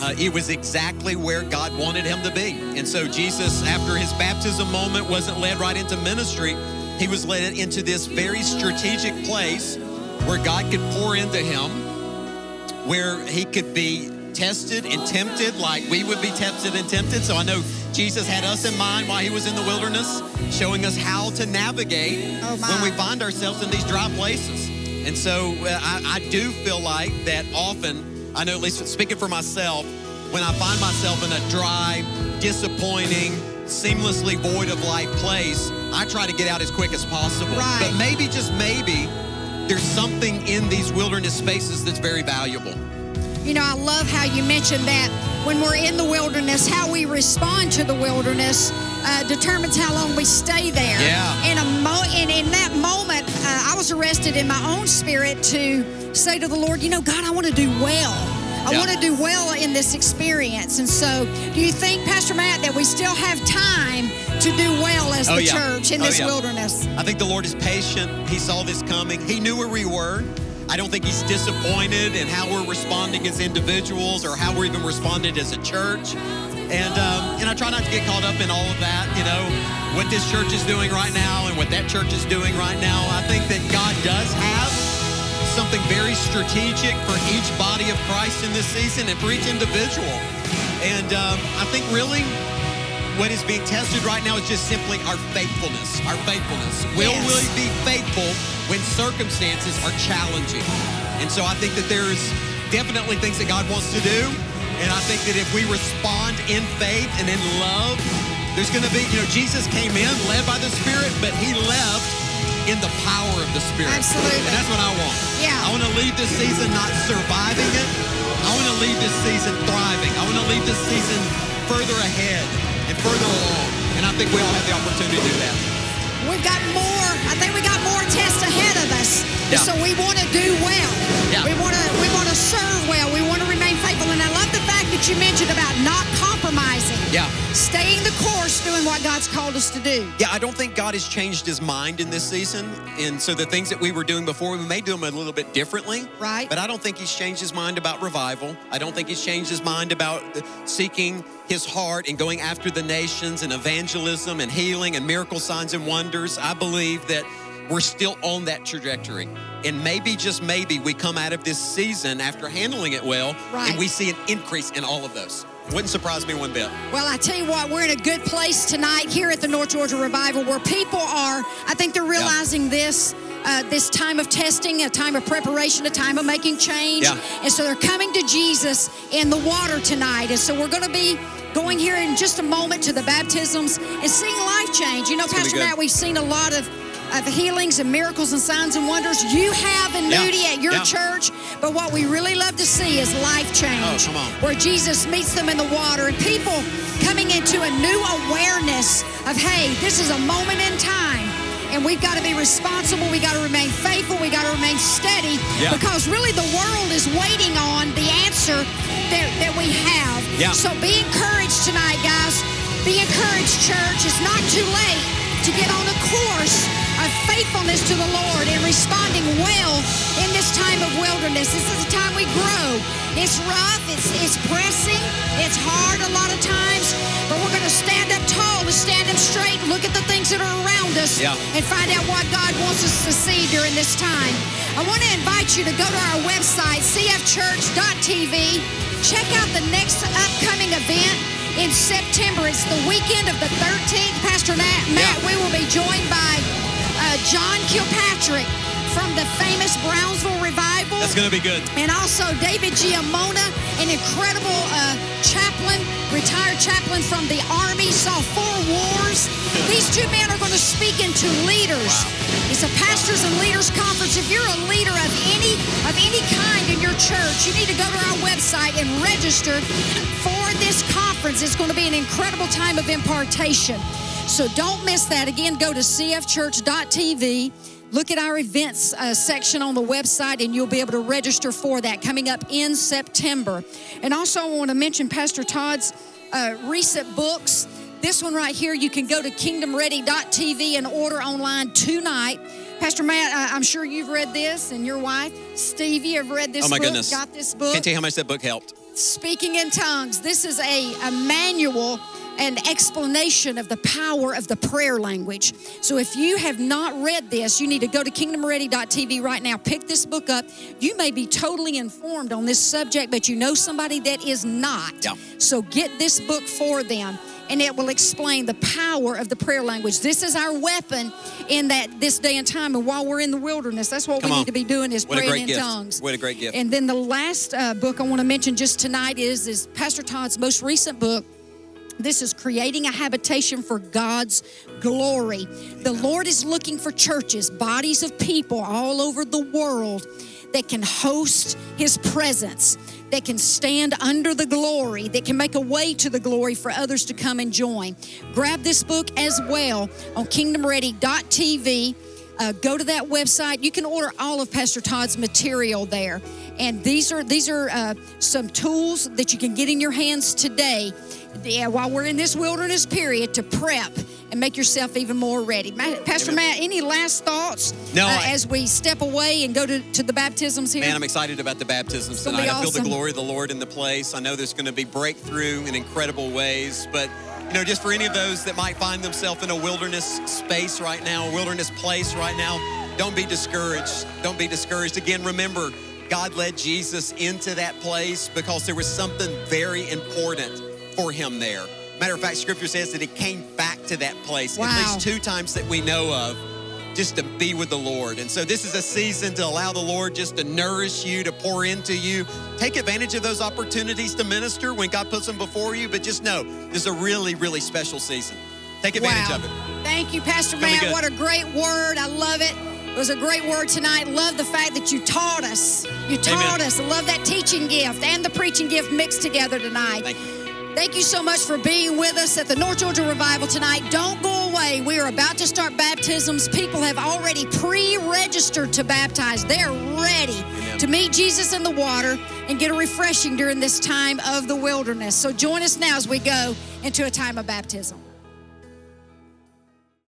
Uh, it was exactly where God wanted him to be. And so Jesus, after his baptism moment, wasn't led right into ministry. He was led into this very strategic place where God could pour into him, where he could be tested and tempted like we would be tested and tempted. So I know Jesus had us in mind while he was in the wilderness, showing us how to navigate oh when we find ourselves in these dry places. And so uh, I, I do feel like that often, I know at least speaking for myself, when I find myself in a dry, disappointing, seamlessly void of light place, I try to get out as quick as possible. Right. But maybe, just maybe, there's something in these wilderness spaces that's very valuable. You know, I love how you mentioned that when we're in the wilderness, how we respond to the wilderness uh, determines how long we stay there. Yeah. In, a mo in, in that moment, uh, I was arrested in my own spirit to say to the Lord, you know, God, I want to do well. I yeah. want to do well in this experience. And so do you think, Pastor Matt, that we still have time to do well as oh, the yeah. church in oh, this yeah. wilderness? I think the Lord is patient. He saw this coming. He knew where we were. I don't think he's disappointed in how we're responding as individuals or how we're even responded as a church. And um, and I try not to get caught up in all of that, you know, what this church is doing right now and what that church is doing right now. I think that God does have something very strategic for each body of Christ in this season and for each individual. And um, I think really what is being tested right now is just simply our faithfulness, our faithfulness. Will yes. we really be faithful when circumstances are challenging? And so I think that there's definitely things that God wants to do. And I think that if we respond in faith and in love, there's going to be, you know, Jesus came in led by the Spirit, but he left in the power of the Spirit. Absolutely. And that's what I want. Yeah. I want to leave this season not surviving it. I want to leave this season thriving. I want to leave this season further ahead and further along. And I think we all have the opportunity to do that. We've got more. I think we got more tests ahead of us. Yeah. So we want to do well. Yeah. We want to we want to serve well. We want to remain faithful. And I love the fact that you mentioned about not compromising. Yeah. Staying the course, doing what God's called us to do. Yeah, I don't think God has changed his mind in this season. And so the things that we were doing before, we may do them a little bit differently. Right. But I don't think he's changed his mind about revival. I don't think he's changed his mind about seeking his heart and going after the nations and evangelism and healing and miracle signs and wonders. I believe that we're still on that trajectory. And maybe, just maybe, we come out of this season after handling it well, right, and we see an increase in all of those. Wouldn't surprise me one bit. Well, I tell you what, we're in a good place tonight here at the North Georgia Revival where people are, I think they're realizing yeah. this, uh, this time of testing, a time of preparation, a time of making change. Yeah. And so they're coming to Jesus in the water tonight. And so we're going to be going here in just a moment to the baptisms and seeing life change. You know, it's Pastor Matt, we've seen a lot of of healings and miracles and signs and wonders. You have in yeah. Moody at your yeah. church, but what we really love to see is life change, oh, where Jesus meets them in the water and people coming into a new awareness of, hey, this is a moment in time, and we've got to be responsible, we got to remain faithful, we got to remain steady, yeah. because really the world is waiting on the answer that, that we have. Yeah. So be encouraged tonight, guys. Be encouraged, church. It's not too late to get on the course of faithfulness to the Lord and responding well in this time of wilderness. This is the time we grow. It's rough, it's, it's pressing, it's hard a lot of times, but we're going to stand up tall and stand up straight, look at the things that are around us, yeah. and find out what God wants us to see during this time. I want to invite you to go to our website, c f church dot t v. Check out the next upcoming event in September. It's the weekend of the thirteenth. Pastor Matt, Matt yeah. we will be joined by Uh, John Kilpatrick from the famous Brownsville Revival. That's going to be good. And also David Giamona, an incredible uh, chaplain, retired chaplain from the Army, saw four wars. These two men are going to speak into leaders. Wow. It's a Pastors and Leaders Conference. If you're a leader of any of any kind in your church, you need to go to our website and register for this conference. It's going to be an incredible time of impartation. So don't miss that. Again, go to c f church dot t v. Look at our events uh, section on the website, and you'll be able to register for that coming up in September. And also, I want to mention Pastor Todd's uh, recent books. This one right here, you can go to kingdom ready dot t v and order online tonight. Pastor Matt, I, I'm sure you've read this, and your wife, Stevie, have read this book. Oh, my book, goodness. Got this book. Can't tell you how much that book helped. Speaking in Tongues. This is a, a manual, an explanation of the power of the prayer language. So if you have not read this, you need to go to kingdom ready dot t v right now. Pick this book up. You may be totally informed on this subject, but you know somebody that is not. Yeah. So get this book for them, and it will explain the power of the prayer language. This is our weapon in that this day and time, and while we're in the wilderness, that's what Come we on. need to be doing is what praying in gift. tongues. What a great gift. And then the last uh, book I want to mention just tonight is, is Pastor Todd's most recent book. This is Creating a Habitation for God's Glory. The Lord is looking for churches, bodies of people all over the world that can host his presence, that can stand under the glory, that can make a way to the glory for others to come and join. Grab this book as well on kingdom ready dot t v. Uh, go to that website. You can order all of Pastor Todd's material there. And these are these are uh, some tools that you can get in your hands today, yeah, while we're in this wilderness period, to prep and make yourself even more ready. Matt, Pastor Amen. Matt, any last thoughts no, uh, I, as we step away and go to, to the baptisms here? Man, I'm excited about the baptisms tonight. Awesome. I feel the glory of the Lord in the place. I know there's going to be breakthrough in incredible ways, but you know, just for any of those that might find themselves in a wilderness space right now, a wilderness place right now, don't be discouraged. Don't be discouraged. Again, remember, God led Jesus into that place because there was something very important for him there. Matter of fact, Scripture says that he came back to that place, wow, at least two times that we know of, just to be with the Lord. And so this is a season to allow the Lord just to nourish you, to pour into you. Take advantage of those opportunities to minister when God puts them before you, but just know this is a really, really special season. Take advantage wow. of it. Thank you, Pastor Matt. What a great word. I love it. It was a great word tonight. Love the fact that you taught us. You taught Amen. us. Love that teaching gift and the preaching gift mixed together tonight. Thank you. Thank you so much for being with us at the North Georgia Revival tonight. Don't go away. We are about to start baptisms. People have already pre-registered to baptize. They're ready Amen. to meet Jesus in the water and get a refreshing during this time of the wilderness. So join us now as we go into a time of baptism.